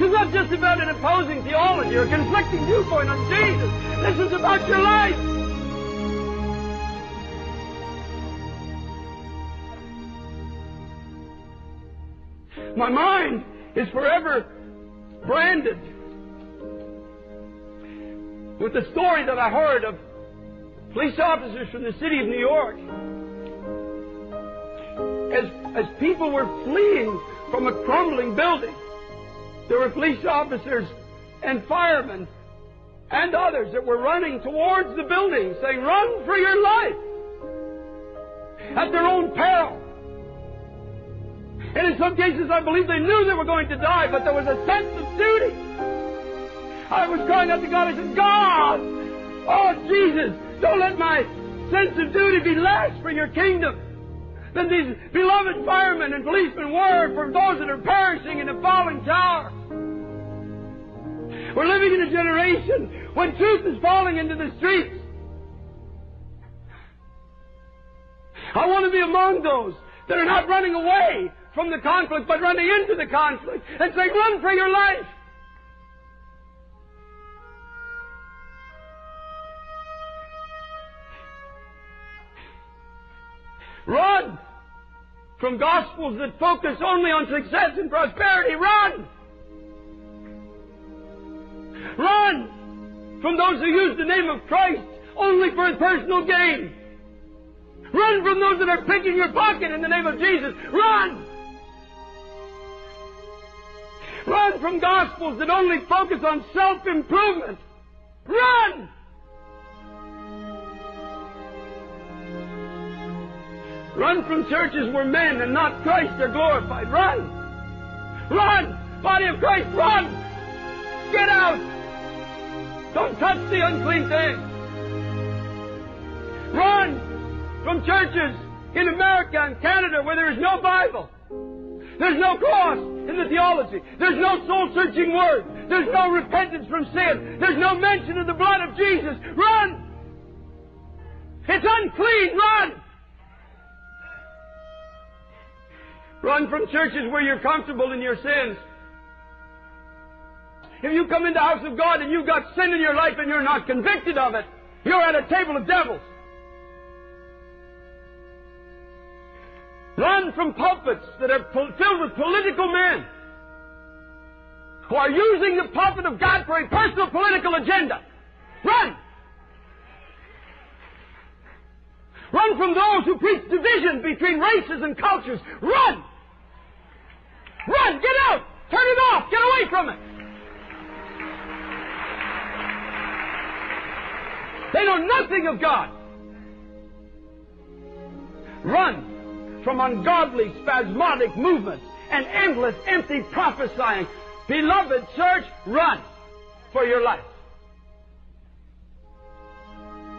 It's not just about an opposing theology or conflicting viewpoint on Jesus. This is about your life. My mind is forever branded with the story that I heard of police officers from the city of New York. As people were fleeing from a crumbling building, there were police officers and firemen and others that were running towards the building saying, "Run for your life," at their own peril. And in some cases, I believe they knew they were going to die, but there was a sense of duty. I was crying out to God. I said, "God, oh Jesus, don't let my sense of duty be less for your kingdom than these beloved firemen and policemen were for those that are perishing in the falling tower." We're living in a generation when truth is falling into the streets. I want to be among those that are not running away from the conflict, but running into the conflict and say, "Run for your life." Run from gospels that focus only on success and prosperity. Run! Run from those who use the name of Christ only for personal gain. Run from those that are picking your pocket in the name of Jesus. Run! Run from gospels that only focus on self-improvement. Run! Run from churches where men and not Christ are glorified. Run! Run! Body of Christ, run! Get out! Don't touch the unclean thing. Run! From churches in America and Canada where there is no Bible. There's no cross in the theology. There's no soul-searching word. There's no repentance from sin. There's no mention of the blood of Jesus. Run! It's unclean. Run! Run from churches where you're comfortable in your sins. If you come into the house of God and you've got sin in your life and you're not convicted of it, you're at a table of devils. Run from pulpits that are filled with political men who are using the pulpit of God for a personal political agenda. Run! Run from those who preach division between races and cultures. Run! Run! Get out! Turn it off! Get away from it! They know nothing of God. Run from ungodly, spasmodic movements and endless, empty prophesying. Beloved church, run for your life.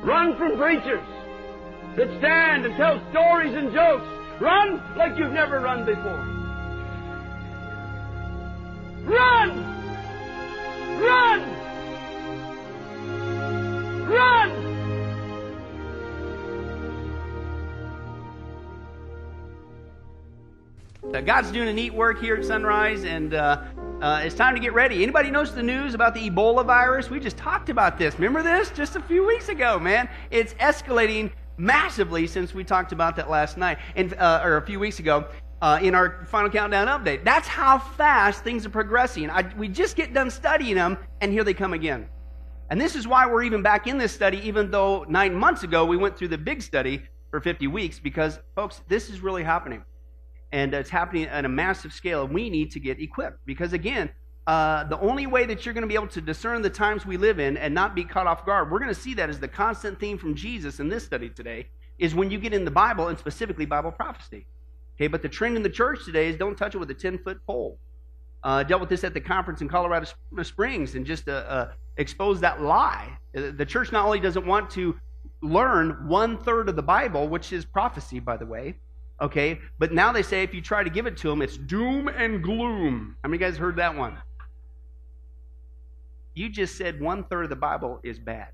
Run from preachers that stand and tell stories and jokes. Run like you've never run before. Run! Run! Run! God's doing a neat work here at Sunrise, and it's time to get ready. Anybody knows the news about the Ebola virus? We just talked about this. Remember this? Just a few weeks ago, man. It's escalating massively since we talked about that last night, and, or a few weeks ago. In our Final Countdown update. That's how fast things are progressing. We just get done studying them, and here they come again. And this is why we're even back in this study, even though 9 months ago we went through the big study for 50 weeks, because, folks, this is really happening. And it's happening at a massive scale. We need to get equipped, because, again, the only way that you're going to be able to discern the times we live in and not be caught off guard, we're going to see that as the constant theme from Jesus in this study today, is when you get in the Bible, and specifically Bible prophecy. Okay, but the trend in the church today is don't touch it with a 10-foot pole. Dealt with this at the conference in Colorado Springs, and just exposed that lie. The church not only doesn't want to learn 1/3 of the Bible, which is prophecy, by the way, okay, but now they say if you try to give it to them, it's doom and gloom. How many of you guys heard that one? You just said 1/3 of the Bible is bad.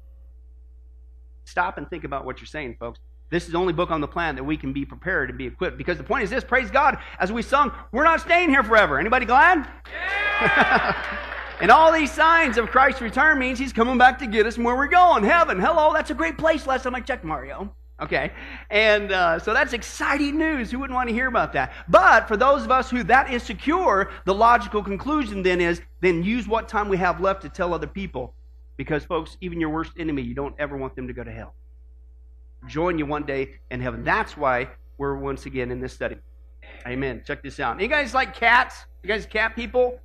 Stop and think about what you're saying, folks. This is the only book on the planet that we can be prepared and be equipped. Because the point is this, praise God, as we sung, we're not staying here forever. Anybody glad? Yeah! And all these signs of Christ's return means He's coming back to get us from where we're going. Heaven, hello, that's a great place. Last time I checked, Mario. Okay, and so that's exciting news. Who wouldn't want to hear about that? But for those of us who that is secure, the logical conclusion then is, then use what time we have left to tell other people. Because, folks, even your worst enemy, you don't ever want them to go to hell. Join you one day in heaven. That's why we're once again in this study. Amen. Check this out. You guys like cats? You guys cat people? All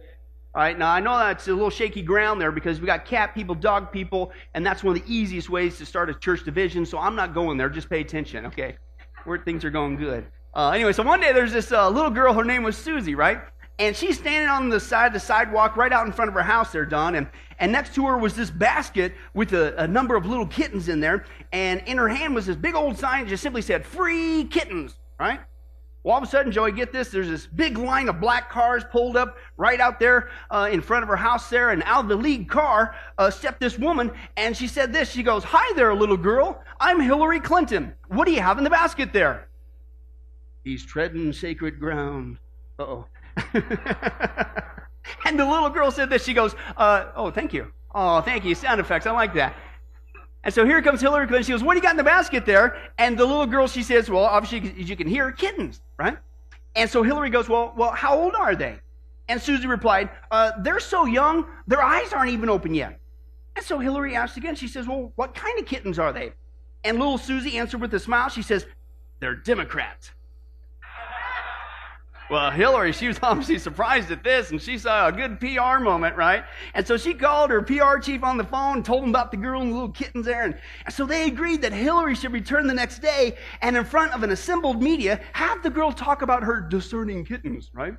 right. Now, I know that's a little shaky ground there, because we got cat people, dog people, and that's one of the easiest ways to start a church division, so I'm not going there. Just pay attention, okay? Where things are going good. Anyway, so one day there's this little girl. Her name was Susie, right? And she's standing on the side of the sidewalk right out in front of her house there, Don. And next to her was this basket with a number of little kittens in there. And in her hand was this big old sign that just simply said, free kittens, right? Well, all of a sudden, Joey, get this. There's this big line of black cars pulled up right out there in front of her house there. And out of the lead car stepped this woman. And she said this. She goes, hi there, little girl. I'm Hillary Clinton. What do you have in the basket there? He's treading sacred ground. Uh-oh. And the little girl said this. She goes, oh, thank you. Oh, thank you. Sound effects. I like that. And so here comes Hillary Clinton. She goes, what do you got in the basket there? And the little girl, she says, well, obviously, as you can hear, kittens, right? And so Hillary goes, well, how old are they? And Susie replied, they're so young, their eyes aren't even open yet. And so Hillary asked again. She says, well, what kind of kittens are they? And little Susie answered with a smile. She says, they're Democrats. Well, Hillary, she was obviously surprised at this, and she saw a good PR moment, right? And so she called her PR chief on the phone, told him about the girl and the little kittens there, and so they agreed that Hillary should return the next day and in front of an assembled media, have the girl talk about her discerning kittens, right?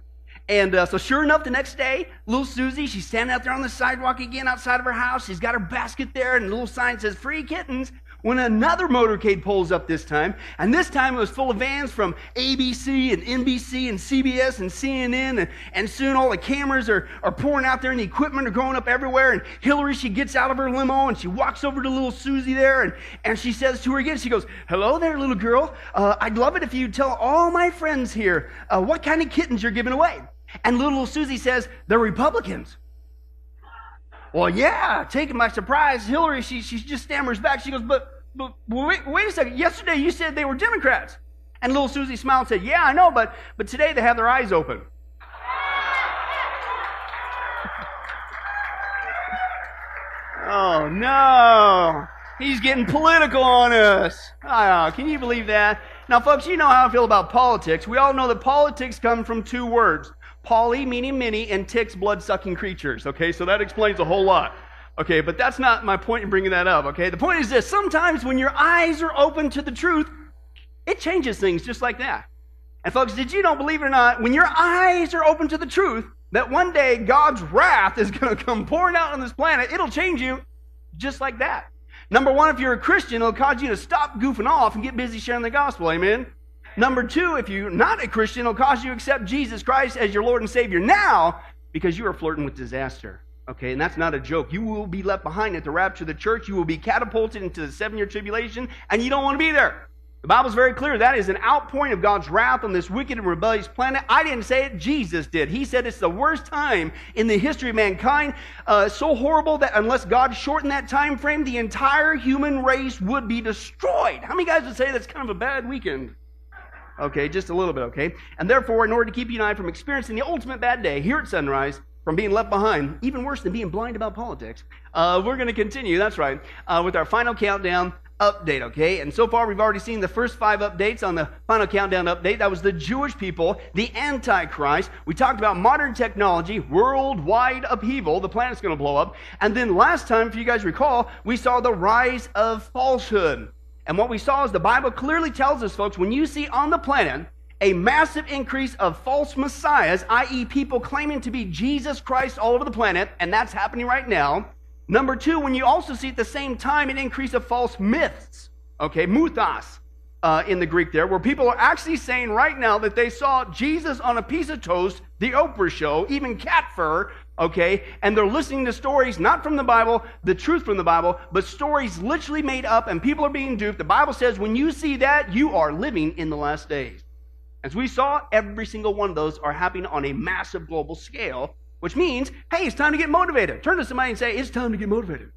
And so sure enough, the next day, little Susie, she's standing out there on the sidewalk again outside of her house. She's got her basket there, and a little sign says, free kittens. When another motorcade pulls up this time, and this time it was full of vans from ABC and NBC and CBS and CNN, and soon all the cameras are pouring out there, and the equipment are going up everywhere, and Hillary, she gets out of her limo, and she walks over to little Susie there, and she says to her again, she goes, hello there, little girl. I'd love it if you'd tell all my friends here what kind of kittens you're giving away. And little Susie says, they're Republicans. well, yeah, taken by surprise. Hillary, she just stammers back. She goes, but wait a second. Yesterday you said they were Democrats. And little Susie smiled and said, yeah, I know, but today they have their eyes open. Oh, no. He's getting political on us. Oh, can you believe that? Now, folks, you know how I feel about politics. We all know that politics come from two words. Polly, meaning many, and ticks, blood-sucking creatures. Okay, so that explains a whole lot. Okay, but that's not my point in bringing that up, okay? The point is this. Sometimes when your eyes are open to the truth, it changes things just like that. And, folks, did you know, believe it or not, when your eyes are open to the truth, that one day God's wrath is going to come pouring out on this planet. It'll change you just like that. Number one, if you're a Christian, it'll cause you to stop goofing off and get busy sharing the gospel. Amen? Number two, if you're not a Christian, it'll cause you to accept Jesus Christ as your Lord and Savior now because you are flirting with disaster. Okay, and that's not a joke. You will be left behind at the rapture of the church. You will be catapulted into the 7-year tribulation, and you don't want to be there. The Bible's very clear. That is an outpouring of God's wrath on this wicked and rebellious planet. I didn't say it. Jesus did. He said it's the worst time in the history of mankind. So horrible that unless God shortened that time frame, the entire human race would be destroyed. How many guys would say that's kind of a bad weekend? Okay, just a little bit, okay? And therefore, in order to keep you and I from experiencing the ultimate bad day here at Sunrise, from being left behind, even worse than being blind about politics, we're going to continue, that's right, with our Final Countdown update, okay? And so far, we've already seen the first 5 updates on the Final Countdown update. That was the Jewish people, the Antichrist. We talked about modern technology, worldwide upheaval, the planet's going to blow up. And then last time, if you guys recall, we saw the rise of falsehood. And what we saw is the Bible clearly tells us, folks, when you see on the planet a massive increase of false messiahs, i.e. people claiming to be Jesus Christ all over the planet, and that's happening right now. Number two, when you also see at the same time an increase of false myths, okay, mythos in the Greek there, where people are actually saying right now that they saw Jesus on a piece of toast, the Oprah show, even cat fur, okay, and they're listening to stories not from the Bible, the truth from the Bible, but stories literally made up, and people are being duped. The Bible says when you see that, you are living in the last days. As we saw, every single one of those are happening on a massive global scale, which means, hey, it's time to get motivated. Turn to somebody and say, it's time to get motivated,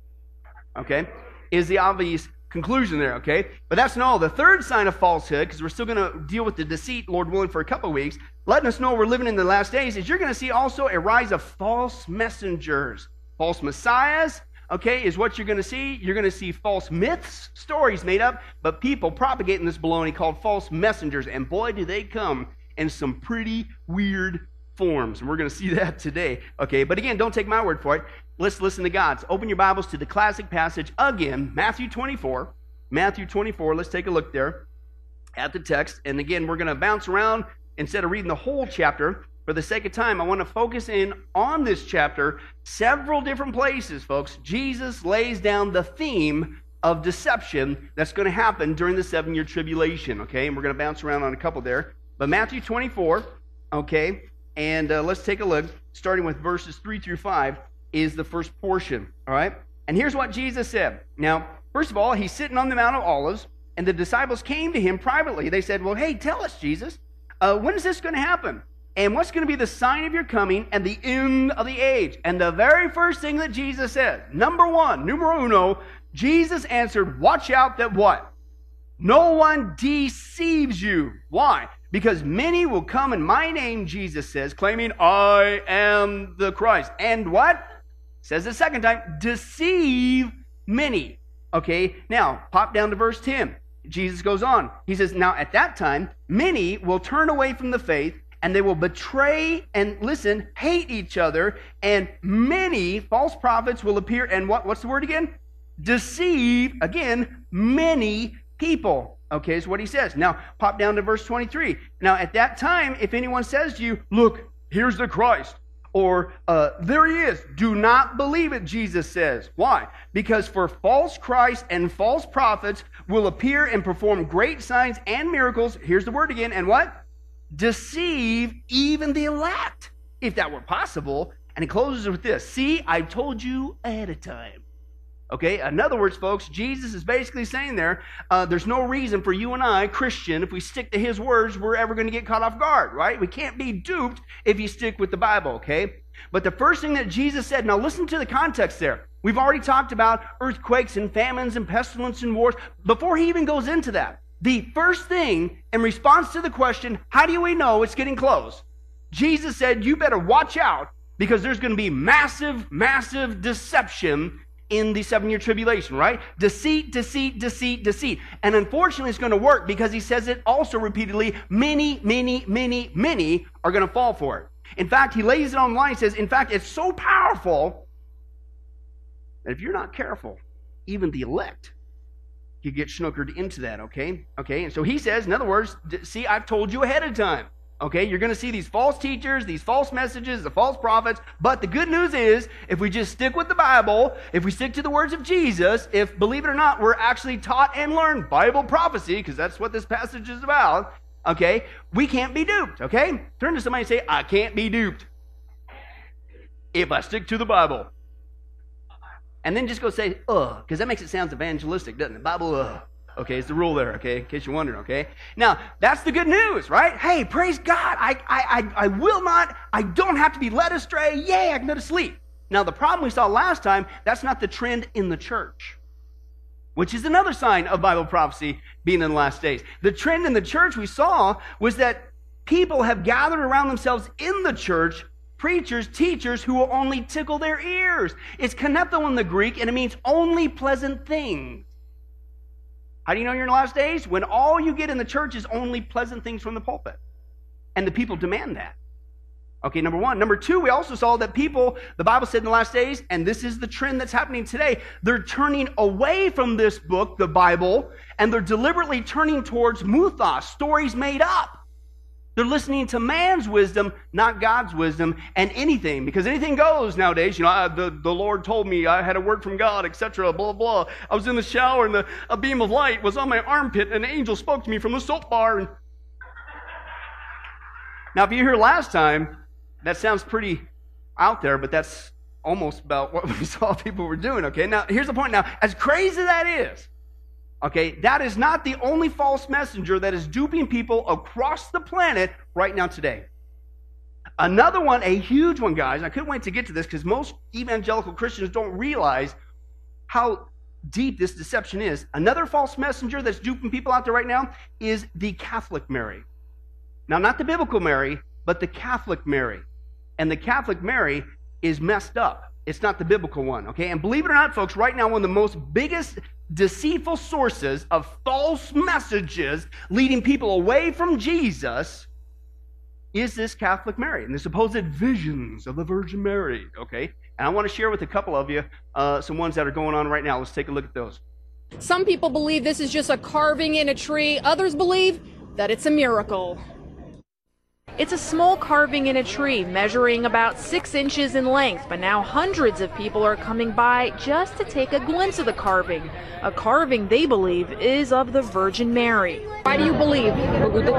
okay, is the obvious conclusion there, okay? But that's not all. The third sign of falsehood, because we're still going to deal with the deceit, Lord willing, for a couple of weeks, letting us know we're living in the last days, is you're going to see also a rise of false messengers, false messiahs, okay, is what you're going to see. You're going to see false myths, stories made up, but people propagating this baloney called false messengers, and boy, do they come in some pretty weird forms. And we're going to see that today, okay? But again, don't take my word for it. Let's listen to God's. Open your Bibles to the classic passage again, Matthew 24. Matthew 24, let's take a look there at the text. And again, we're going to bounce around instead of reading the whole chapter. For the sake of time, I want to focus in on this chapter several different places, folks. Jesus lays down the theme of deception that's going to happen during the 7-year tribulation, okay? And we're going to bounce around on a couple there. But Matthew 24, okay, and let's take a look. Starting with verses 3 through 5 is the first portion, all right? And here's what Jesus said. Now, first of all, he's sitting on the Mount of Olives, and the disciples came to him privately. They said, well, hey, tell us, Jesus, when is this going to happen? And what's going to be the sign of your coming and the end of the age? And the very first thing that Jesus said, number one, numero uno, Jesus answered, watch out that what? No one deceives you. Why? Because many will come in my name, Jesus says, claiming I am the Christ. And what? Says the second time, deceive many. Okay, now pop down to verse 10. Jesus goes on. He says, now at that time, many will turn away from the faith, and they will betray and, listen, hate each other, and many false prophets will appear and what's the word again? Deceive, again, many people. Okay, is what he says. Now, pop down to verse 23. Now, at that time, if anyone says to you, look, here's the Christ, or there he is, do not believe it, Jesus says. Why? Because for false Christs and false prophets will appear and perform great signs and miracles. Here's the word again, and what? Deceive even the elect, if that were possible. And it closes with this, see, I told you ahead of time. Okay, in other words, folks, Jesus is basically saying there, there's no reason for you and I, Christian, if we stick to his words, we're ever going to get caught off guard, right? We can't be duped if you stick with the Bible, okay? But the first thing that Jesus said, now listen to the context there. We've already talked about earthquakes and famines and pestilence and wars. Before he even goes into that, the first thing in response to the question, how do we know it's getting close? Jesus said, you better watch out because there's going to be massive, massive deception in the 7-year tribulation, right? Deceit, deceit, deceit, deceit. And unfortunately, it's going to work because he says it also repeatedly, many, many, many, many are going to fall for it. In fact, he lays it on the line and says, in fact, it's so powerful that if you're not careful, even the elect could get snookered into that, okay? Okay, and so he says, in other words, see, I've told you ahead of time, okay? You're going to see these false teachers, these false messages, the false prophets, but the good news is, if we just stick with the Bible, if we stick to the words of Jesus, if, believe it or not, we're actually taught and learned Bible prophecy, because that's what this passage is about, okay? We can't be duped, okay? Turn to somebody and say, I can't be duped if I stick to the Bible. And then just go say, because that makes it sound evangelistic, doesn't it? Bible, Okay, it's the rule there, okay? In case you're wondering, okay? Now, that's the good news, right? Hey, praise God. I will not, I don't have to be led astray. Yay, I can go to sleep. Now, the problem we saw last time, that's not the trend in the church, which is another sign of Bible prophecy being in the last days. The trend in the church we saw was that people have gathered around themselves in the church, preachers, teachers who will only tickle their ears. It's kanepto in the Greek, and it means only pleasant things. How do you know you're in the last days? When all you get in the church is only pleasant things from the pulpit. And the people demand that. Okay, number one. Number two, we also saw that people, the Bible said in the last days, and this is the trend that's happening today, they're turning away from this book, the Bible, and they're deliberately turning towards muthos, stories made up. They're listening to man's wisdom, not God's wisdom, and anything, because anything goes nowadays. You know, the Lord told me I had a word from God, etc., blah, blah. I was in the shower, and a beam of light was on my armpit, and an angel spoke to me from the soap bar. And... Now, if you hear last time, that sounds pretty out there, but that's almost about what we saw people were doing, okay? Now, here's the point. Now, as crazy that is, okay, that is not the only false messenger that is duping people across the planet right now today. Another one, a huge one, guys, I couldn't wait to get to this because most evangelical Christians don't realize how deep this deception is. Another false messenger that's duping people out there right now is the Catholic Mary. Now, not the biblical Mary, but the Catholic Mary. And the Catholic Mary is messed up. It's not the biblical one, okay? And believe it or not, folks, right now, one of the most biggest deceitful sources of false messages leading people away from Jesus is this Catholic Mary and the supposed visions of the Virgin Mary, okay? And I want to share with a couple of you some ones that are going on right now. Let's take a look at those. Some people believe this is just a carving in a tree. Others believe that it's a miracle. It's a small carving in a tree measuring about 6 inches in length, but now hundreds of people are coming by just to take a glimpse of the carving. A carving they believe is of the Virgin Mary. Why do you believe? She said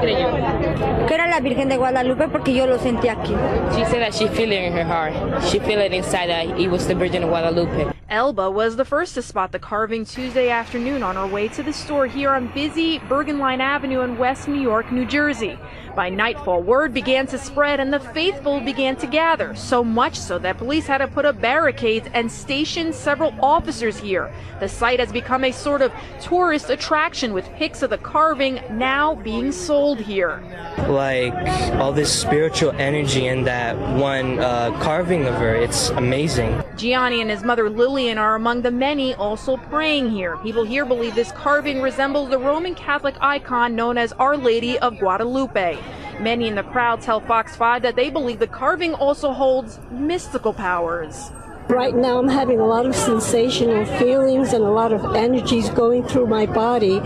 that she feels it in her heart. She feels it inside that it was the Virgin of Guadalupe. Elba was the first to spot the carving Tuesday afternoon on her way to the store here on busy Bergenline Avenue in West New York, New Jersey. By nightfall, word began to spread and the faithful began to gather, so much so that police had to put up barricades and station several officers here. The site has become a sort of tourist attraction with pics of the carving now being sold here. Like all this spiritual energy in that one carving of her, it's amazing. Gianni and his mother Lillian are among the many also praying here. People here believe this carving resembles the Roman Catholic icon known as Our Lady of Guadalupe. Many in the crowd tell Fox 5 that they believe the carving also holds mystical powers. Right now I'm having a lot of sensational feelings and a lot of energies going through my body,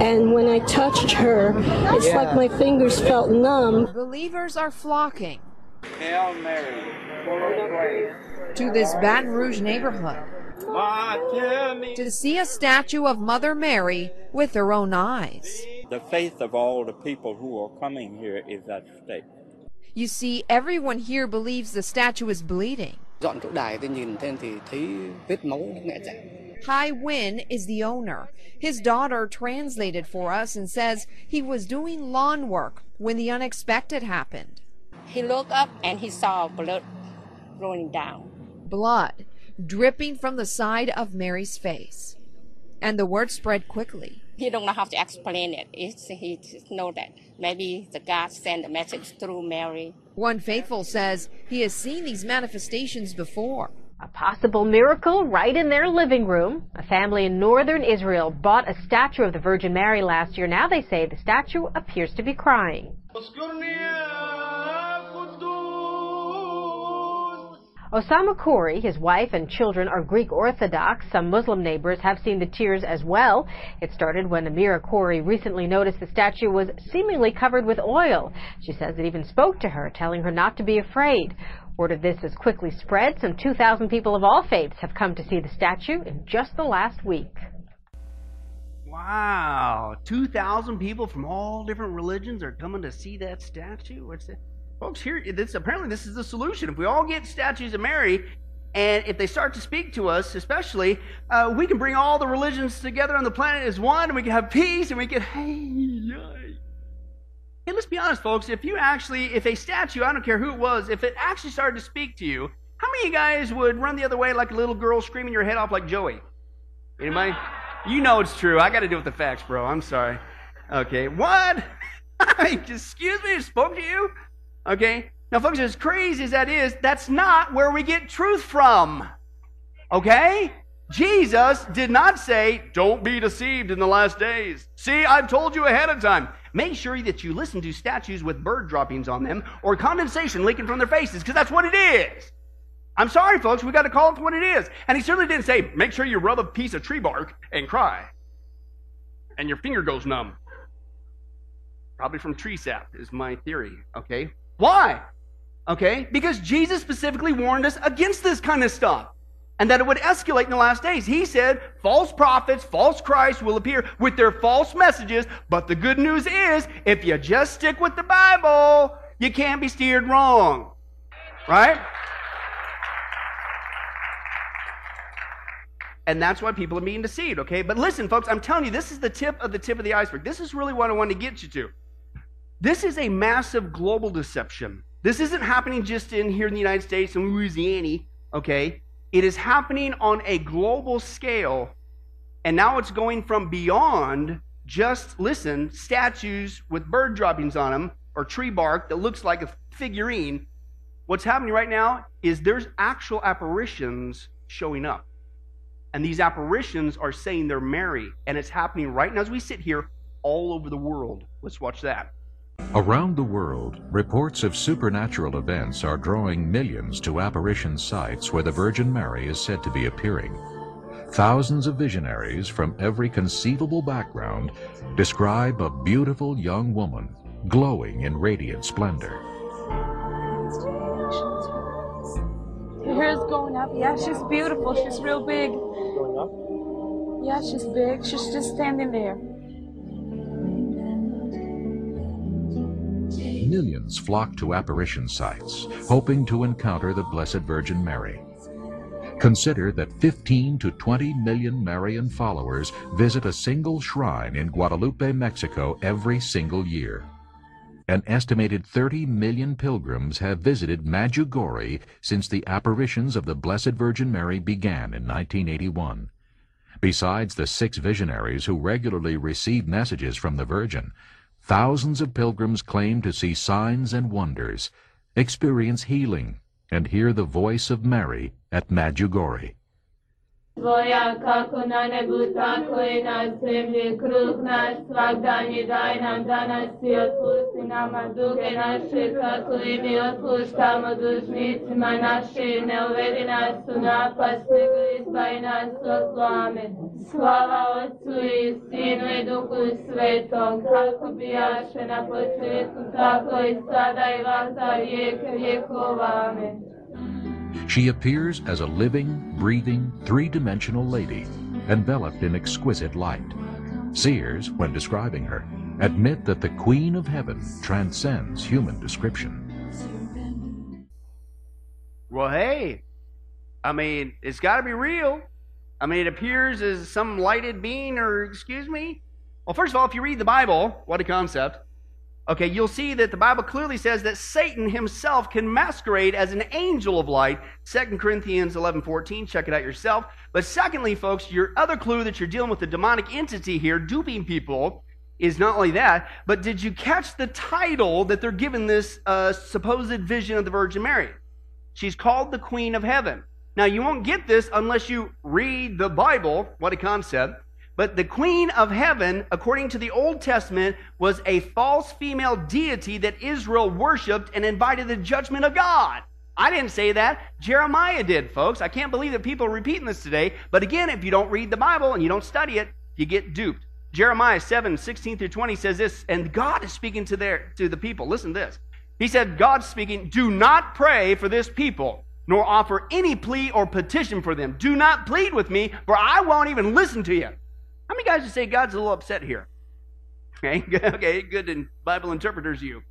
and when I touched her, it's like my fingers felt numb. Believers are flocking Hail Mary to this Baton Rouge neighborhood to see a statue of Mother Mary with their own eyes. The faith of all the people who are coming here is at stake. You see, everyone here believes the statue is bleeding. Hai Nguyen is the owner. His daughter translated for us and says he was doing lawn work when the unexpected happened. He looked up and he saw blood running down. Blood dripping from the side of Mary's face. And the word spread quickly. He don't know how to explain it. He just know that maybe the God sent the message through Mary. One faithful says he has seen these manifestations before. A possible miracle right in their living room. A family in northern Israel bought a statue of the Virgin Mary last year. Now they say the statue appears to be crying. Osama Khoury, his wife and children are Greek Orthodox. Some Muslim neighbors have seen the tears as well. It started when Amira Khoury recently noticed the statue was seemingly covered with oil. She says it even spoke to her, telling her not to be afraid. Word of this has quickly spread. Some 2,000 people of all faiths have come to see the statue in just the last week. Wow, 2,000 people from all different religions are coming to see that statue? What's that? Folks, here, apparently this is the solution. If we all get statues of Mary, and if they start to speak to us, especially, we can bring all the religions together on the planet as one, and we can have peace, and we can... Hey, let's be honest, folks. If a statue, I don't care who it was, if it actually started to speak to you, how many of you guys would run the other way like a little girl screaming your head off like Joey? Anybody? You know it's true. I got to deal with the facts, bro. I'm sorry. Okay, what? Excuse me, it spoke to you? Okay? Now, folks, as crazy as that is, that's not where we get truth from. Okay? Jesus did not say, don't be deceived in the last days. See, I've told you ahead of time. Make sure that you listen to statues with bird droppings on them or condensation leaking from their faces, because that's what it is. I'm sorry, folks. We've got to call it what it is. And he certainly didn't say, make sure you rub a piece of tree bark and cry, and your finger goes numb. Probably from tree sap is my theory, okay? Why? Okay, because Jesus specifically warned us against this kind of stuff and that it would escalate in the last days. He said, false prophets, false Christs will appear with their false messages, but the good news is, if you just stick with the Bible, you can't be steered wrong. Right? And that's why people are being deceived, okay? But listen, folks, I'm telling you, this is the tip of the iceberg. This is really what I want to get you to. This is a massive global deception. This isn't happening just in here in the United States and Louisiana, okay? It is happening on a global scale, and now it's going from beyond just, listen, statues with bird droppings on them or tree bark that looks like a figurine. What's happening right now is there's actual apparitions showing up, and these apparitions are saying they're Mary, and it's happening right now as we sit here all over the world. Let's watch that. Around the world, reports of supernatural events are drawing millions to apparition sites where the Virgin Mary is said to be appearing. Thousands of visionaries from every conceivable background describe a beautiful young woman glowing in radiant splendor. Her hair's going up. Yeah, she's beautiful. She's real big. Going up? Yeah, she's big. She's just standing there. Millions flock to apparition sites, hoping to encounter the Blessed Virgin Mary. Consider that 15 to 20 million Marian followers visit a single shrine in Guadalupe, Mexico every single year. An estimated 30 million pilgrims have visited Medjugorje since the apparitions of the Blessed Virgin Mary began in 1981. Besides the 6 visionaries who regularly receive messages from the Virgin, thousands of pilgrims claim to see signs and wonders, experience healing, and hear the voice of Mary at Medjugorje. She appears as a living, breathing, three-dimensional lady, enveloped in exquisite light. Seers, when describing her, admit that the Queen of Heaven transcends human description. Well, hey, I mean, it's got to be real. I mean, it appears as some lighted being, or, excuse me? Well, first of all, if you read the Bible, what a concept. Okay, you'll see that the Bible clearly says that Satan himself can masquerade as an angel of light. 2 Corinthians 11:14, check it out yourself. But secondly, folks, your other clue that you're dealing with a demonic entity here, duping people, is not only that, but did you catch the title that they're given this supposed vision of the Virgin Mary? She's called the Queen of Heaven. Now, you won't get this unless you read the Bible. What a concept. But the Queen of Heaven, according to the Old Testament, was a false female deity that Israel worshipped and invited the judgment of God. I didn't say that. Jeremiah did, folks. I can't believe that people are repeating this today. But again, if you don't read the Bible and you don't study it, you get duped. Jeremiah 7:16 through 20 says this, and God is speaking to the people. Listen to this. He said, God's speaking, do not pray for this people, nor offer any plea or petition for them. Do not plead with me, for I won't even listen to you. How many guys would say God's a little upset here? Okay, okay, good in Bible interpreters, you.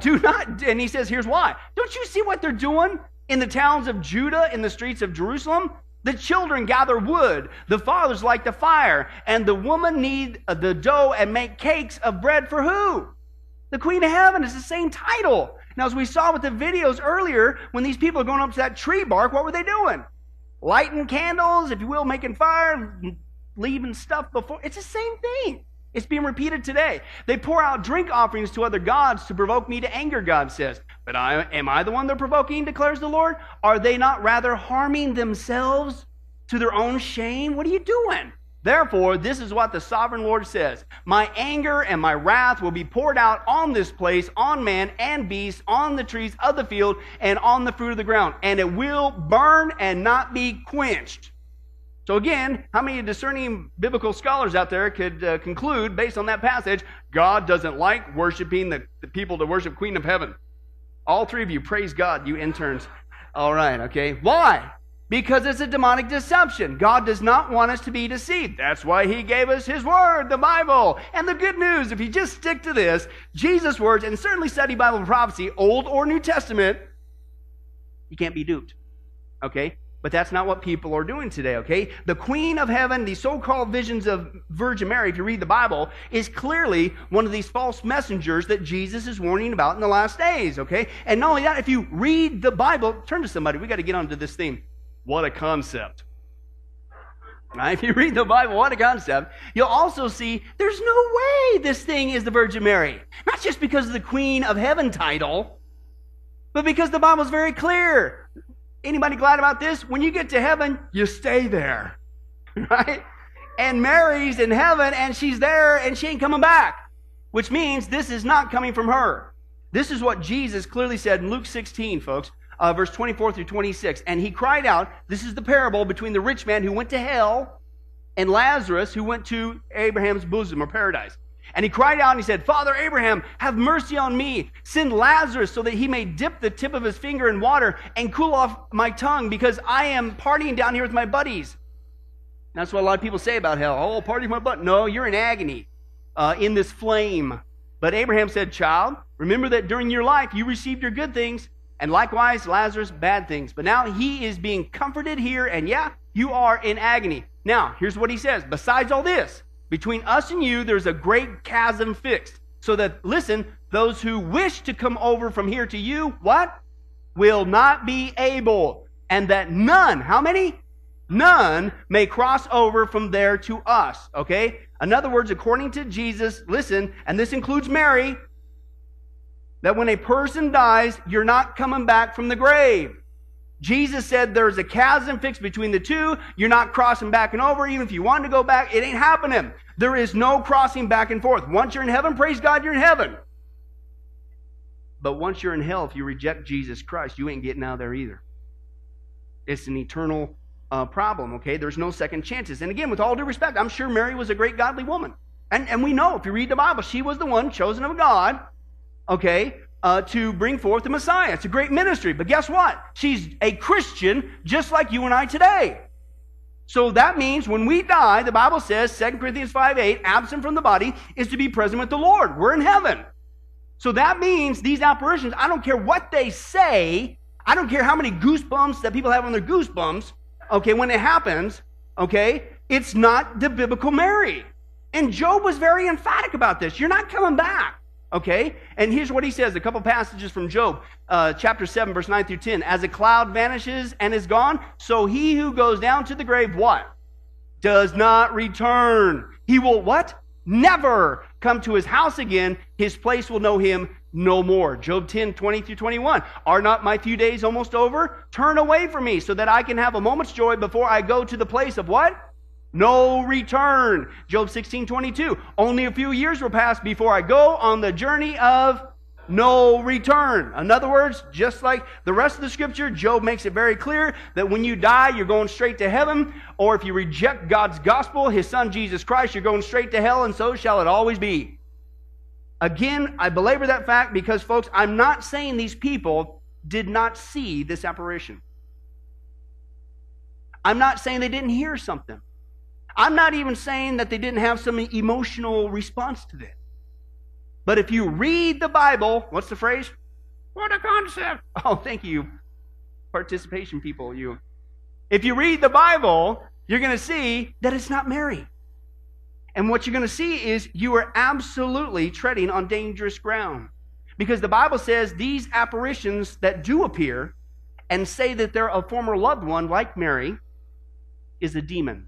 Do not, and he says, here's why. Don't you see what they're doing in the towns of Judah, in the streets of Jerusalem? The children gather wood, the fathers light the fire, and the woman knead the dough and make cakes of bread for who? The Queen of Heaven is the same title. Now, as we saw with the videos earlier, when these people are going up to that tree bark, what were they doing? Lighting candles, if you will, making fire, leaving stuff before. It's the same thing. It's being repeated today. They pour out drink offerings to other gods to provoke me to anger, God says. But am I the one they're provoking, declares the Lord? Are they not rather harming themselves to their own shame? What are you doing? Therefore, this is what the sovereign Lord says. My anger and my wrath will be poured out on this place, on man and beast, on the trees of the field, and on the fruit of the ground. And it will burn and not be quenched. So again, how many discerning biblical scholars out there could conclude, based on that passage, God doesn't like worshiping the people to worship Queen of Heaven? All three of you, praise God, you interns. All right, okay. Why? Because it's a demonic deception. God does not want us to be deceived. That's why he gave us his word, the Bible. And the good news, if you just stick to this, Jesus' words, and certainly study Bible prophecy, Old or New Testament, you can't be duped. Okay? But that's not what people are doing today, okay? The Queen of Heaven, the so-called visions of Virgin Mary, if you read the Bible, is clearly one of these false messengers that Jesus is warning about in the last days, okay? And not only that, if you read the Bible, turn to somebody. We've got to get onto this theme. What a concept. Right? If you read the Bible, what a concept. You'll also see there's no way this thing is the Virgin Mary. Not just because of the Queen of Heaven title, but because the Bible's very clear. Anybody glad about this? When you get to heaven, you stay there. Right? And Mary's in heaven, and she's there, and she ain't coming back. Which means this is not coming from her. This is what Jesus clearly said in Luke 16, folks. Verse 24 through 26. And he cried out, this is the parable between the rich man who went to hell and Lazarus who went to Abraham's bosom or paradise. And he cried out and he said, Father Abraham, have mercy on me. Send Lazarus so that he may dip the tip of his finger in water and cool off my tongue because I am partying down here with my buddies. And that's what a lot of people say about hell. Oh, party with my buddies. No, you're in agony in this flame. But Abraham said, child, remember that during your life you received your good things, and likewise, Lazarus, bad things. But now he is being comforted here, and yeah, you are in agony. Now, here's what he says. Besides all this, between us and you, there's a great chasm fixed. So that, listen, those who wish to come over from here to you, what? Will not be able. And that none, how many? None may cross over from there to us. Okay? In other words, according to Jesus, listen, and this includes Mary, that when a person dies, you're not coming back from the grave. Jesus said there's a chasm fixed between the two. You're not crossing back and over. Even if you wanted to go back, it ain't happening. There is no crossing back and forth. Once you're in heaven, praise God, you're in heaven. But once you're in hell, if you reject Jesus Christ, you ain't getting out of there either. It's an eternal problem, okay? There's no second chances. And again, with all due respect, I'm sure Mary was a great godly woman. And we know, if you read the Bible, she was the one chosen of God, okay, to bring forth the Messiah. It's a great ministry. But guess what? She's a Christian just like you and I today. So that means when we die, the Bible says, 2 Corinthians 5:8, absent from the body is to be present with the Lord. We're in heaven. So that means these apparitions, I don't care what they say, I don't care how many goosebumps that people have on their goosebumps, okay, when it happens, okay, it's not the biblical Mary. And Job was very emphatic about this. You're not coming back. Okay? And here's what he says, a couple passages from Job, chapter 7, verse 9 through 10. As a cloud vanishes and is gone, so he who goes down to the grave, what? Does not return. He will what? Never come to his house again. His place will know him no more. Job 10, 20 through 21. Are not my few days almost over? Turn away from me so that I can have a moment's joy before I go to the place of what? No return. Job 16, 22. Only a few years will pass before I go on the journey of no return. In other words, just like the rest of the scripture, Job makes it very clear that when you die, you're going straight to heaven, or if you reject God's gospel, his son Jesus Christ, you're going straight to hell, and so shall it always be. Again, I belabor that fact because, folks, I'm not saying these people did not see this apparition. I'm not saying they didn't hear something. I'm not even saying that they didn't have some emotional response to this. But if you read the Bible, what's the phrase? What a concept. Oh, thank you, participation people. You. If you read the Bible, you're going to see that it's not Mary. And what you're going to see is you are absolutely treading on dangerous ground. Because the Bible says these apparitions that do appear and say that they're a former loved one, like Mary, is a demon.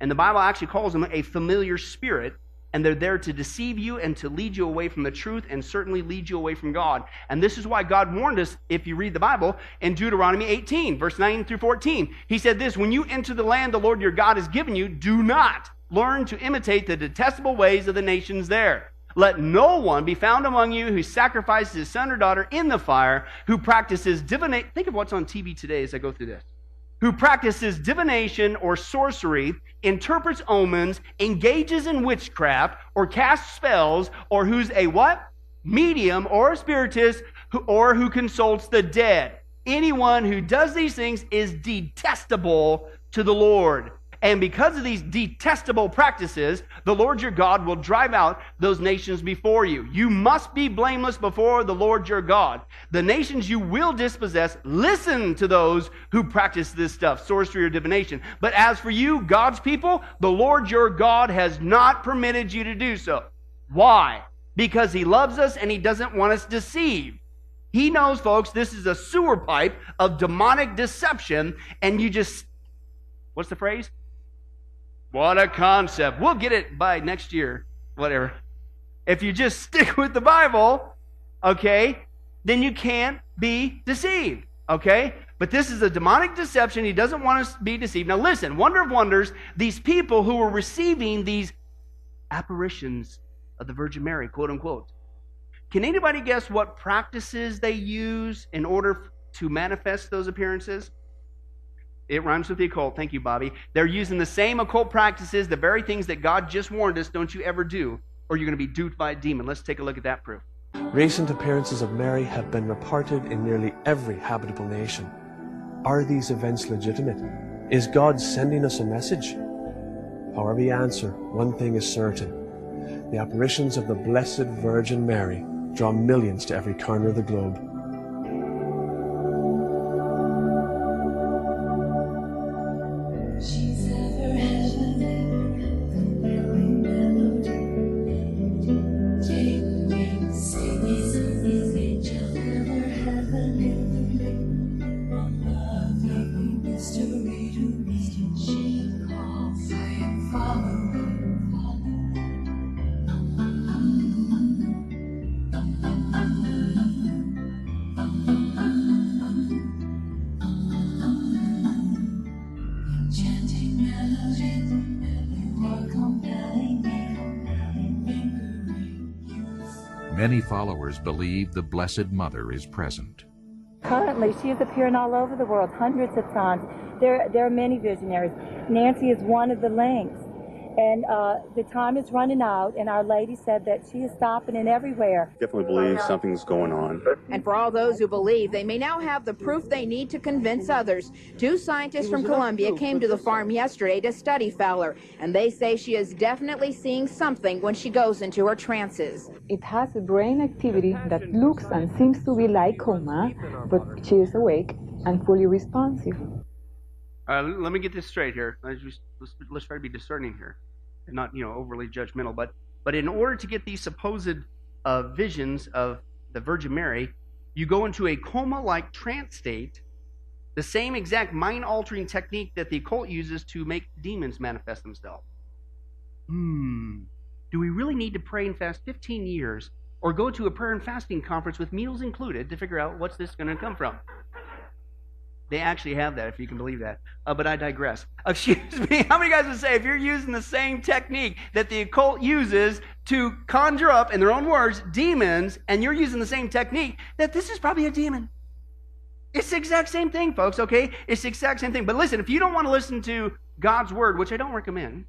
And the Bible actually calls them a familiar spirit, and they're there to deceive you and to lead you away from the truth and certainly lead you away from God. And this is why God warned us, if you read the Bible, in Deuteronomy 18, verse 9 through 14. He said this, when you enter the land the Lord your God has given you, do not learn to imitate the detestable ways of the nations there. Let no one be found among you who sacrifices his son or daughter in the fire, who practices divination. Think of what's on TV today as I go through this. Who practices divination or sorcery, interprets omens, engages in witchcraft, or casts spells, or who's a what? Medium or a spiritist, or who consults the dead. Anyone who does these things is detestable to the Lord. And because of these detestable practices, the Lord your God will drive out those nations before you. You must be blameless before the Lord your God. The nations you will dispossess, listen to those who practice this stuff, sorcery or divination. But as for you, God's people, the Lord your God has not permitted you to do so. Why? Because he loves us and he doesn't want us deceived. He knows, folks, this is a sewer pipe of demonic deception, and you just, what's the phrase? What a concept. We'll get it by next year, whatever. If you just stick with the Bible, okay, then you can't be deceived, okay? But this is a demonic deception. He doesn't want us to be deceived. Now listen, wonder of wonders, these people who were receiving these apparitions of the Virgin Mary, quote unquote. Can anybody guess what practices they use in order to manifest those appearances? It rhymes with the occult. Thank you, Bobby. They're using the same occult practices, the very things that God just warned us, don't you ever do, or you're going to be duped by a demon. Let's take a look at that proof. Recent appearances of Mary have been reported in nearly every habitable nation. Are these events legitimate? Is God sending us a message? However you answer, one thing is certain. The apparitions of the Blessed Virgin Mary draw millions to every corner of the globe. Many followers believe the Blessed Mother is present. Currently, she is appearing all over the world, hundreds of times. There are many visionaries. Nancy is one of the links. And the time is running out, and Our Lady said that she is stopping in everywhere. Definitely believe something's going on. And for all those who believe, they may now have the proof they need to convince others. Two scientists from Columbia came to the farm yesterday to study Fowler, and they say she is definitely seeing something when she goes into her trances. It has a brain activity that looks and seems to be like coma, but she is awake and fully responsive. Let me get this straight here. Let's try to be discerning here and not, overly judgmental. But in order to get these supposed of visions of the Virgin Mary, you go into a coma-like trance state, the same exact mind-altering technique that the occult uses to make demons manifest themselves. Do we really need to pray and fast 15 years or go to a prayer and fasting conference with meals included to figure out what's this going to come from? They actually have that, if you can believe that. But I digress. Excuse me. How many guys would say if you're using the same technique that the occult uses to conjure up, in their own words, demons, and you're using the same technique, that this is probably a demon? It's the exact same thing, folks, okay? It's the exact same thing. But listen, if you don't want to listen to God's word, which I don't recommend,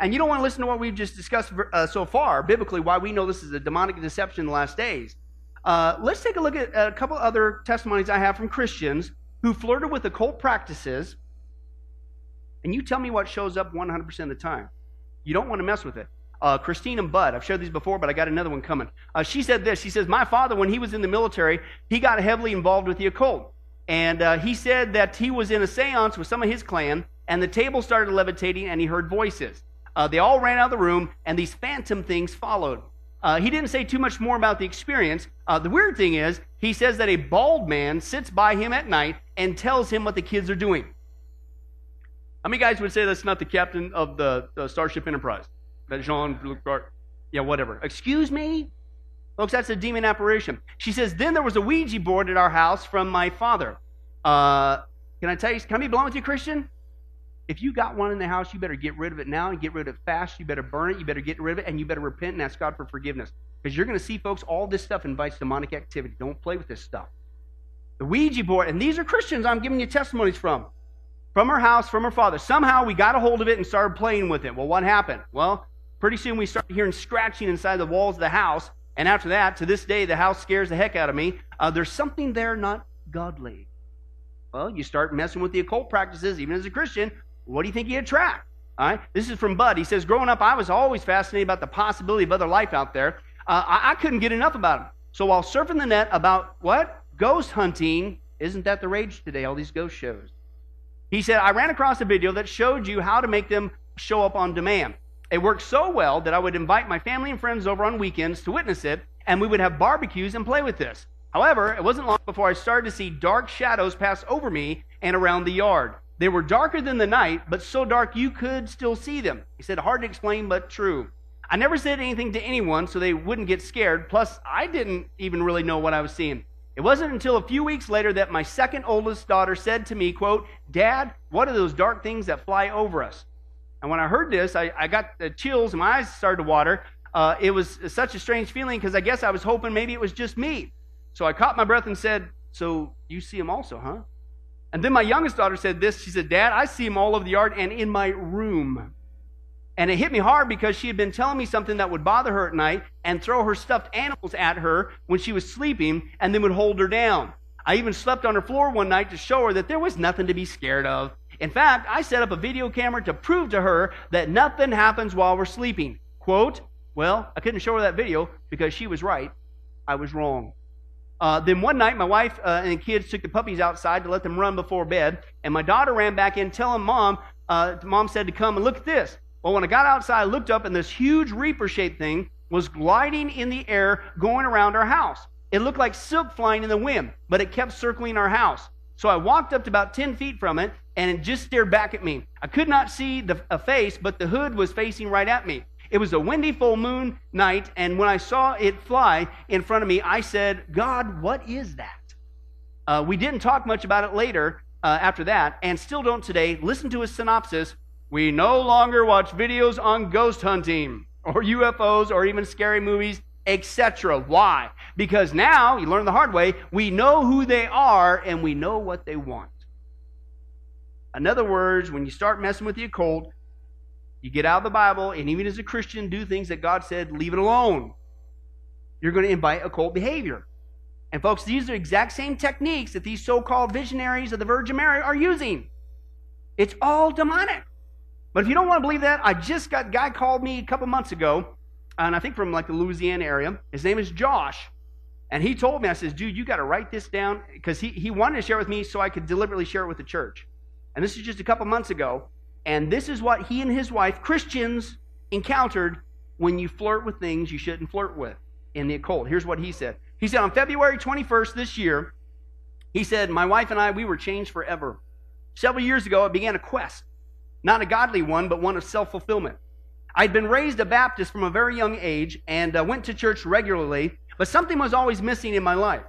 and you don't want to listen to what we've just discussed so far, biblically, why we know this is a demonic deception in the last days. Let's take a look at a couple other testimonies I have from Christians who flirted with occult practices, and you tell me what shows up 100% of the time. You don't want to mess with it. Christine and Bud, I've shared these before, but I got another one coming. She said this. She says, my father, when he was in the military, he got heavily involved with the occult. And he said that he was in a seance with some of his clan, and the table started levitating, and he heard voices. They all ran out of the room, and these phantom things followed. He didn't say too much more about the experience. The weird thing is, he says that a bald man sits by him at night and tells him what the kids are doing. How many guys would say that's not the captain of the Starship Enterprise? That Jean-Luc, yeah, whatever. Excuse me? Folks, that's a demon apparition. She says, then there was a Ouija board at our house from my father. Can I tell you, can I be blunt with you, Christian? If you got one in the house, you better get rid of it now and get rid of it fast. You better burn it. You better get rid of it, and you better repent and ask God for forgiveness. Because you're going to see, folks, all this stuff invites demonic activity. Don't play with this stuff. The Ouija board, and these are Christians I'm giving you testimonies from her house, from her father. Somehow we got a hold of it and started playing with it. Well, what happened? Well, pretty soon we started hearing scratching inside the walls of the house. And after that, to this day, the house scares the heck out of me. There's something there not godly. Well, you start messing with the occult practices, even as a Christian. What do you think you attract? All right? This is from Bud. He says, growing up, I was always fascinated about the possibility of other life out there. I couldn't get enough about them. So while surfing the net about what? Ghost hunting. Isn't that the rage today, all these ghost shows? He said, I ran across a video that showed you how to make them show up on demand. It worked so well that I would invite my family and friends over on weekends to witness it, and we would have barbecues and play with this. However, it wasn't long before I started to see dark shadows pass over me and around the yard. They were darker than the night, but so dark you could still see them. He said, hard to explain, but true. I never said anything to anyone so they wouldn't get scared. Plus, I didn't even really know what I was seeing. It wasn't until a few weeks later that my second oldest daughter said to me, quote, Dad, what are those dark things that fly over us? And when I heard this, I got the chills and my eyes started to water. It was such a strange feeling because I guess I was hoping maybe it was just me. So I caught my breath and said, so you see them also, huh? And then my youngest daughter said this. She said, Dad, I see them all over the yard and in my room. And it hit me hard because she had been telling me something that would bother her at night and throw her stuffed animals at her when she was sleeping and then would hold her down. I even slept on her floor one night to show her that there was nothing to be scared of. In fact, I set up a video camera to prove to her that nothing happens while we're sleeping. Quote, well, I couldn't show her that video because she was right. I was wrong. Then one night, my wife and kids took the puppies outside to let them run before bed, and my daughter ran back in telling Mom, Mom said to come and look at this. Well, when I got outside, I looked up, and this huge reaper-shaped thing was gliding in the air, going around our house. It looked like silk flying in the wind, but it kept circling our house. So I walked up to about 10 feet from it, and it just stared back at me. I could not see a face, but the hood was facing right at me. It was a windy full moon night, and when I saw it fly in front of me, I said, God, what is that? We didn't talk much about it later after that, and still don't today. Listen to his synopsis. We no longer watch videos on ghost hunting or UFOs or even scary movies, etc. Why? Because now, you learn the hard way, we know who they are and we know what they want. In other words, when you start messing with the occult, you get out of the Bible, and even as a Christian, do things that God said, leave it alone. You're going to invite occult behavior. And folks, these are the exact same techniques that these so-called visionaries of the Virgin Mary are using. It's all demonic. But if you don't want to believe that, I just got a guy called me a couple months ago, and I think from like the Louisiana area. His name is Josh. And he told me, I says, dude, you got to write this down, because he wanted to share it with me so I could deliberately share it with the church. And this is just a couple months ago. And this is what he and his wife, Christians, encountered when you flirt with things you shouldn't flirt with. in the occult. Here's what he said. He said, on February 21st this year, he said, my wife and I, we were changed forever. Several years ago, I began a quest, not a godly one, but one of self-fulfillment. I'd been raised a Baptist from a very young age and went to church regularly, but something was always missing in my life.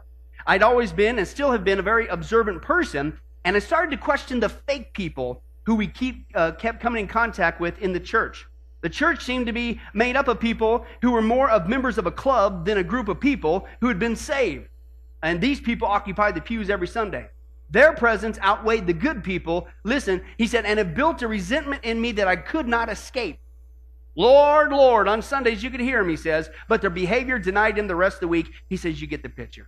I'd always been and still have been a very observant person, and I started to question the fake people who we kept coming in contact with in the church. The church seemed to be made up of people who were more of members of a club than a group of people who had been saved. And these people occupied the pews every Sunday. Their presence outweighed the good people. Listen, he said, and it built a resentment in me that I could not escape. Lord, Lord, on Sundays you could hear him, he says, but their behavior denied him the rest of the week. He says, you get the picture.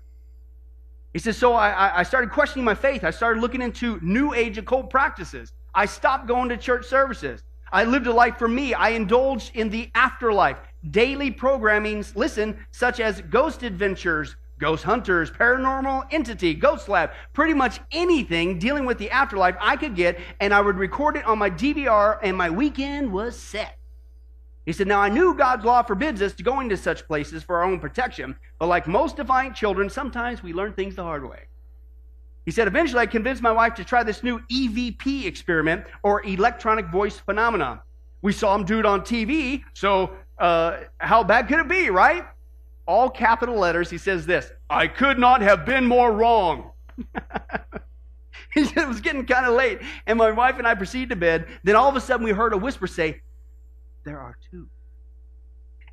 He says, so I started questioning my faith. I started looking into New Age occult practices. I stopped going to church services. I lived a life for me. I indulged in the afterlife, daily programmings, listen, such as ghost adventures, ghost hunters, paranormal entity, ghost lab, pretty much anything dealing with the afterlife I could get, and I would record it on my DVR, and my weekend was set. He said, now I knew God's law forbids us to go into such places for our own protection, but like most defiant children, sometimes we learn things the hard way. He said, eventually I convinced my wife to try this new EVP experiment, or electronic voice phenomenon. We saw him do it on TV, so how bad could it be, right? All capital letters, he says this, I could not have been more wrong. He said, it was getting kind of late, and my wife and I proceeded to bed. Then all of a sudden we heard a whisper say, there are two.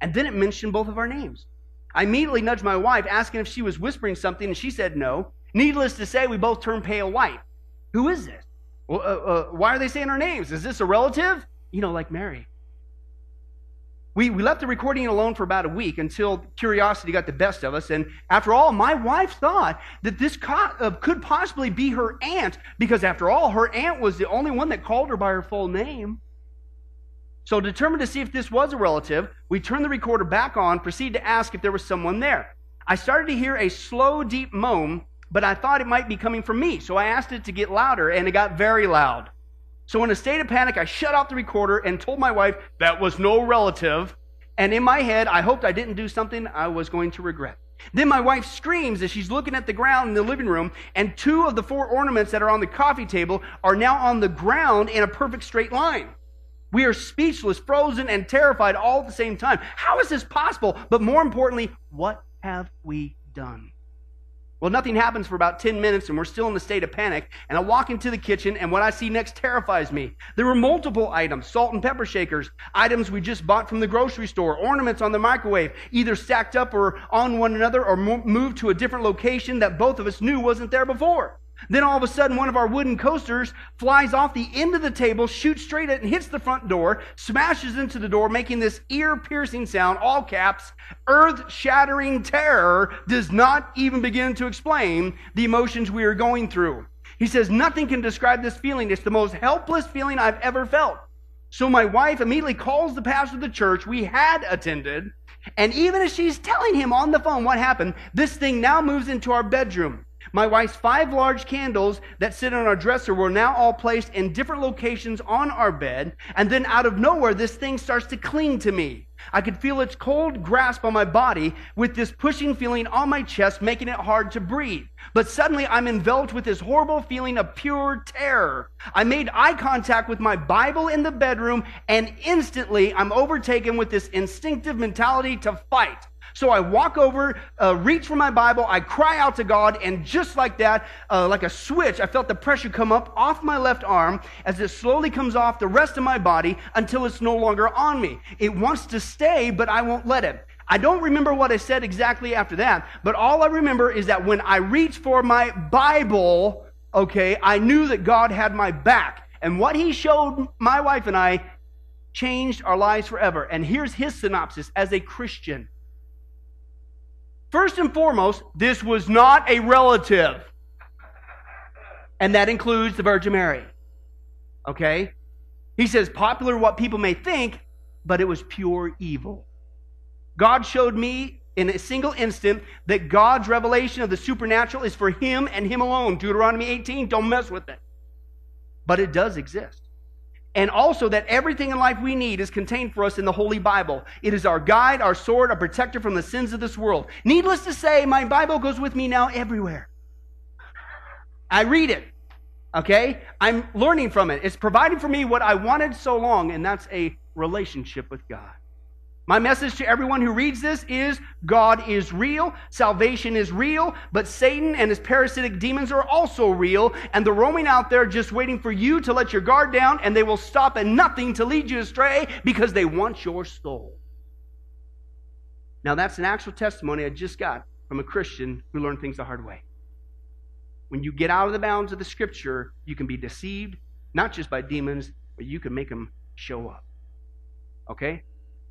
And then it mentioned both of our names. I immediately nudged my wife, asking if she was whispering something, and she said no. Needless to say, we both turned pale white. Who is this? Well, why are they saying our names? Is this a relative? You know, like Mary. We left the recording alone for about a week until curiosity got the best of us. And after all, my wife thought that this could possibly be her aunt, because after all, her aunt was the only one that called her by her full name. So determined to see if this was a relative, we turned the recorder back on, proceeded to ask if there was someone there. I started to hear a slow, deep moan, but I thought it might be coming from me. So I asked it to get louder, and it got very loud. So in a state of panic, I shut off the recorder and told my wife that was no relative. And in my head, I hoped I didn't do something I was going to regret. Then my wife screams as she's looking at the ground in the living room, and two of the four ornaments that are on the coffee table are now on the ground in a perfect straight line. We are speechless, frozen, and terrified all at the same time. How is this possible? But more importantly, what have we done? Well, nothing happens for about 10 minutes, and we're still in the state of panic, and I walk into the kitchen, and what I see next terrifies me. There were multiple items, salt and pepper shakers, items we just bought from the grocery store, ornaments on the microwave, either stacked up or on one another or moved to a different location that both of us knew wasn't there before. Then all of a sudden, one of our wooden coasters flies off the end of the table, shoots straight at and hits the front door, smashes into the door, making this ear-piercing sound, all caps, earth-shattering terror does not even begin to explain the emotions we are going through. He says, nothing can describe this feeling. It's the most helpless feeling I've ever felt. So my wife immediately calls the pastor of the church we had attended, and even as she's telling him on the phone what happened, this thing now moves into our bedroom. My wife's 5 large candles that sit on our dresser were now all placed in different locations on our bed, and then out of nowhere, this thing starts to cling to me. I could feel its cold grasp on my body with this pushing feeling on my chest, making it hard to breathe. But suddenly, I'm enveloped with this horrible feeling of pure terror. I made eye contact with my Bible in the bedroom, and instantly, I'm overtaken with this instinctive mentality to fight. So I walk over, reach for my Bible, I cry out to God, and just like that, like a switch, I felt the pressure come up off my left arm as it slowly comes off the rest of my body until it's no longer on me. It wants to stay, but I won't let it. I don't remember what I said exactly after that, but all I remember is that when I reached for my Bible, okay, I knew that God had my back. And what he showed my wife and I changed our lives forever. And here's his synopsis as a Christian. First and foremost, this was not a relative. And that includes the Virgin Mary. Okay? He says, popular what people may think, but it was pure evil. God showed me in a single instant that God's revelation of the supernatural is for him and him alone. Deuteronomy 18, don't mess with it. But it does exist. And also that everything in life we need is contained for us in the Holy Bible. It is our guide, our sword, our protector from the sins of this world. Needless to say, my Bible goes with me now everywhere. I read it, okay? I'm learning from it. It's providing for me what I wanted so long, and that's a relationship with God. My message to everyone who reads this is God is real, salvation is real, but Satan and his parasitic demons are also real, and they're roaming out there just waiting for you to let your guard down, and they will stop at nothing to lead you astray because they want your soul. Now that's an actual testimony I just got from a Christian who learned things the hard way. When you get out of the bounds of the Scripture, you can be deceived, not just by demons, but you can make them show up. Okay?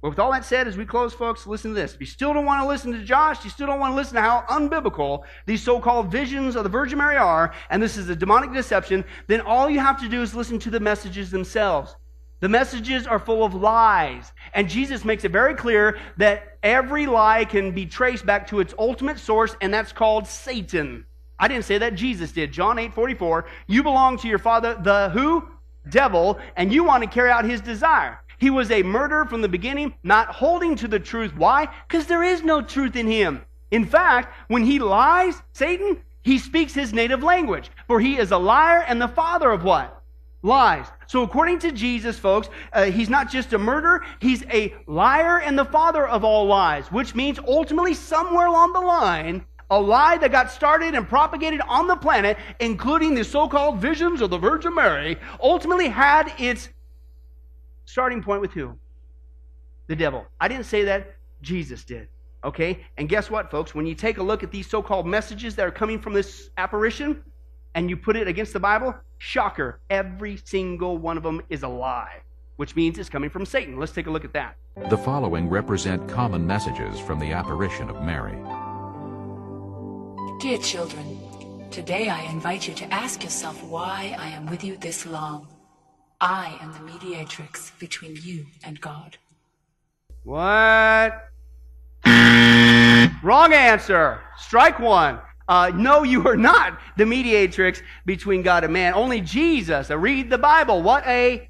Well, with all that said, as we close, folks, listen to this. If you still don't want to listen to Josh, you still don't want to listen to how unbiblical these so-called visions of the Virgin Mary are, and this is a demonic deception, then all you have to do is listen to the messages themselves. The messages are full of lies, and Jesus makes it very clear that every lie can be traced back to its ultimate source, and that's called Satan. I didn't say that. Jesus did. John 8:44, you belong to your father, the who? Devil, and you want to carry out his desire. He was a murderer from the beginning, not holding to the truth. Why? Because there is no truth in him. In fact, when he lies, Satan, he speaks his native language. For he is a liar and the father of what? Lies. So according to Jesus, folks, he's not just a murderer. He's a liar and the father of all lies, which means ultimately somewhere along the line, a lie that got started and propagated on the planet, including the so-called visions of the Virgin Mary, ultimately had its starting point with who? The devil. I didn't say that. Jesus did. Okay? And guess what, folks? When you take a look at these so-called messages that are coming from this apparition and you put it against the Bible, shocker, every single one of them is a lie, which means it's coming from Satan. Let's take a look at that. The following represent common messages from the apparition of Mary. Dear children, today I invite you to ask yourself why I am with you this long. I am the mediatrix between you and God. What? Wrong answer. Strike one. No, you are not the mediatrix between God and man. Only Jesus. Read the Bible. What a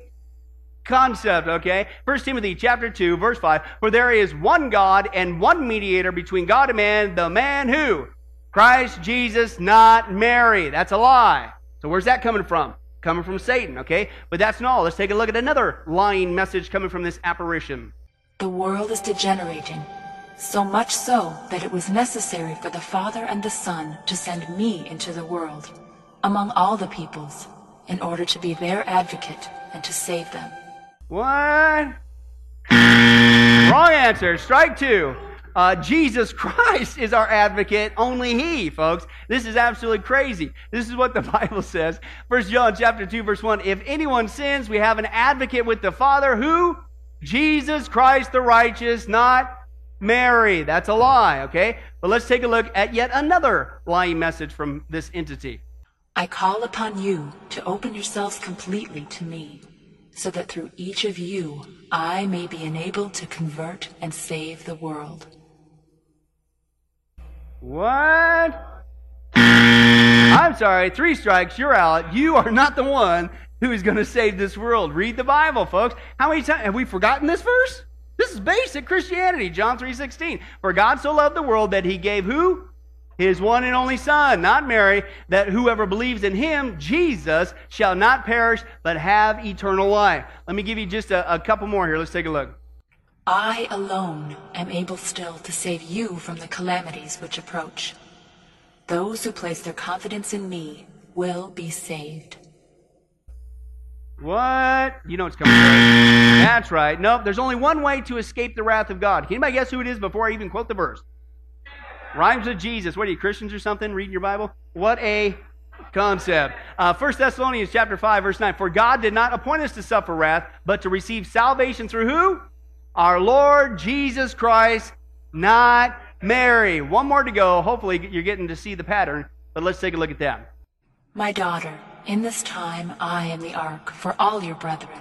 concept, okay? 1 Timothy chapter 2, verse 5. For there is one God and one mediator between God and man, the man who? Christ Jesus, not Mary. That's a lie. So where's that coming from? Coming from Satan, okay? But that's not all. Let's take a look at another lying message coming from this apparition. The world is degenerating, so much so that it was necessary for the Father and the Son to send me into the world, among all the peoples, in order to be their advocate and to save them. What? Wrong answer. Strike two. Jesus Christ is our advocate, only He, folks. This is absolutely crazy. This is what the Bible says. 1 John chapter 2, verse 1, if anyone sins, we have an advocate with the Father, who? Jesus Christ the righteous, not Mary. That's a lie, okay? But let's take a look at yet another lying message from this entity. I call upon you to open yourselves completely to me, so that through each of you, I may be enabled to convert and save the world. What? I'm sorry, three strikes, you're out. You are not the one who is going to save this world. Read the Bible, folks. How many times have we forgotten this verse? This is basic Christianity, John 3:16. For God so loved the world that He gave who? His one and only Son, not Mary, that whoever believes in Him, Jesus, shall not perish, but have eternal life. Let me give you just a couple more here. Let's take a look. I alone am able still to save you from the calamities which approach. Those who place their confidence in me will be saved. What? You know it's coming. Right? That's right. Nope, there's only one way to escape the wrath of God. Can anybody guess who it is before I even quote the verse? Rhymes with Jesus. What are you, Christians or something? Reading your Bible? What a concept. 1 Thessalonians chapter 5, verse 9. For God did not appoint us to suffer wrath, but to receive salvation through who? Our Lord Jesus Christ, not Mary. One more to go. Hopefully you're getting to see the pattern, but let's take a look at that. My daughter, in this time I am the ark for all your brethren.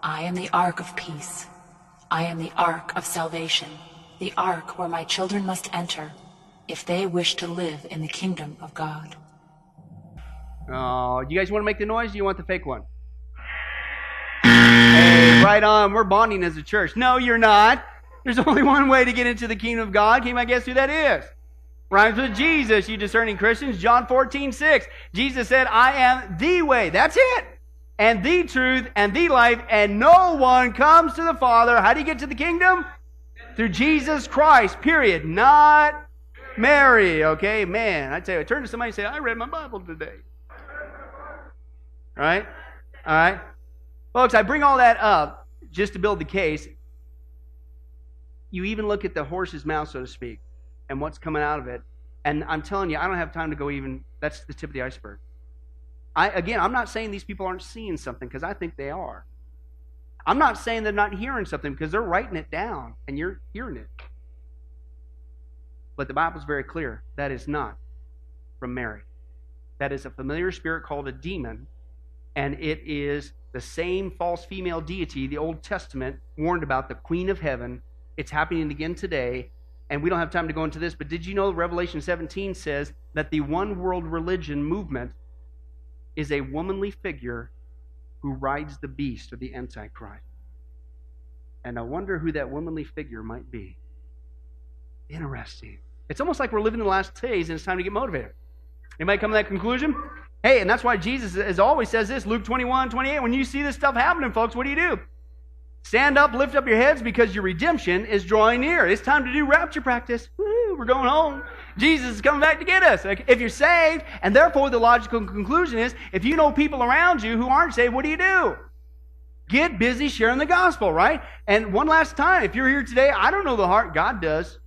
I am the ark of peace. I am the ark of salvation, the ark where my children must enter if they wish to live in the kingdom of God. Oh, you guys want to make the noise or you want the fake one? right on. We're bonding as a church. No, you're not. There's only one way to get into the kingdom of God. Can you guess who that is? Rhymes with Jesus, you discerning Christians. John 14:6. Jesus said, I am the way. That's it. And the truth and the life. And no one comes to the Father. How do you get to the kingdom? Through Jesus Christ, period. Not Mary. Okay, man. I tell you, I turn to somebody and say, I read my Bible today. Right? All right. Folks, I bring all that up just to build the case. You even look at the horse's mouth, so to speak, and what's coming out of it. And I'm telling you, I don't have time to go even, that's the tip of the iceberg. Again, I'm not saying these people aren't seeing something, because I think they are. I'm not saying they're not hearing something, because they're writing it down, and you're hearing it. But the Bible's very clear. That is not from Mary. That is a familiar spirit called a demon, and it is the same false female deity the Old Testament warned about, the Queen of Heaven. It's happening again today, and we don't have time to go into this, but did you know Revelation 17 says that the one world religion movement is a womanly figure who rides the beast, or the Antichrist? And I wonder who that womanly figure might be. Interesting. It's almost like we're living the last days, and it's time to get motivated. Anybody come to that conclusion? Hey, and that's why Jesus, as always, says this, Luke 21:28, when you see this stuff happening, folks, what do? Stand up, lift up your heads, because your redemption is drawing near. It's time to do rapture practice. Woo, we're going home. Jesus is coming back to get us. If you're saved, and therefore the logical conclusion is, if you know people around you who aren't saved, what do? Get busy sharing the gospel, right? And one last time, if you're here today, I don't know the heart. God does.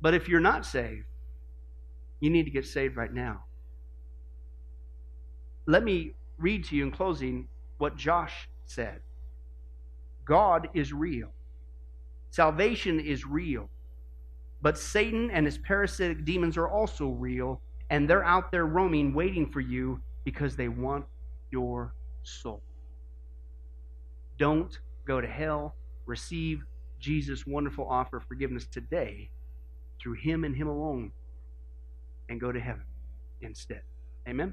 But if you're not saved, you need to get saved right now. Let me read to you in closing what Josh said. God is real. Salvation is real. But Satan and his parasitic demons are also real, and they're out there roaming, waiting for you, because they want your soul. Don't go to hell. Receive Jesus' wonderful offer of forgiveness today through him and him alone, and go to heaven instead. Amen?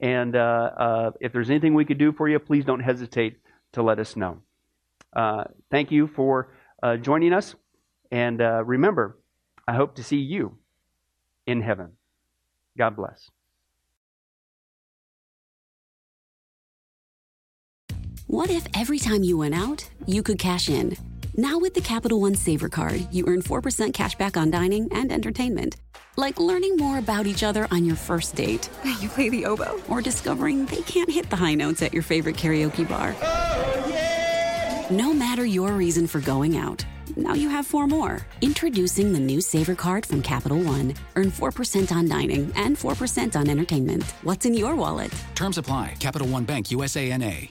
And if there's anything we could do for you, please don't hesitate to let us know. Thank you for joining us. And remember, I hope to see you in heaven. God bless. What if every time you went out, you could cash in? Now with the Capital One Savor Card, you earn 4% cash back on dining and entertainment. Like learning more about each other on your first date. You play the oboe? Or discovering they can't hit the high notes at your favorite karaoke bar. Oh, yeah! No matter your reason for going out, now you have 4 more. Introducing the new Savor Card from Capital One. Earn 4% on dining and 4% on entertainment. What's in your wallet? Terms apply. Capital One Bank, USA, N.A.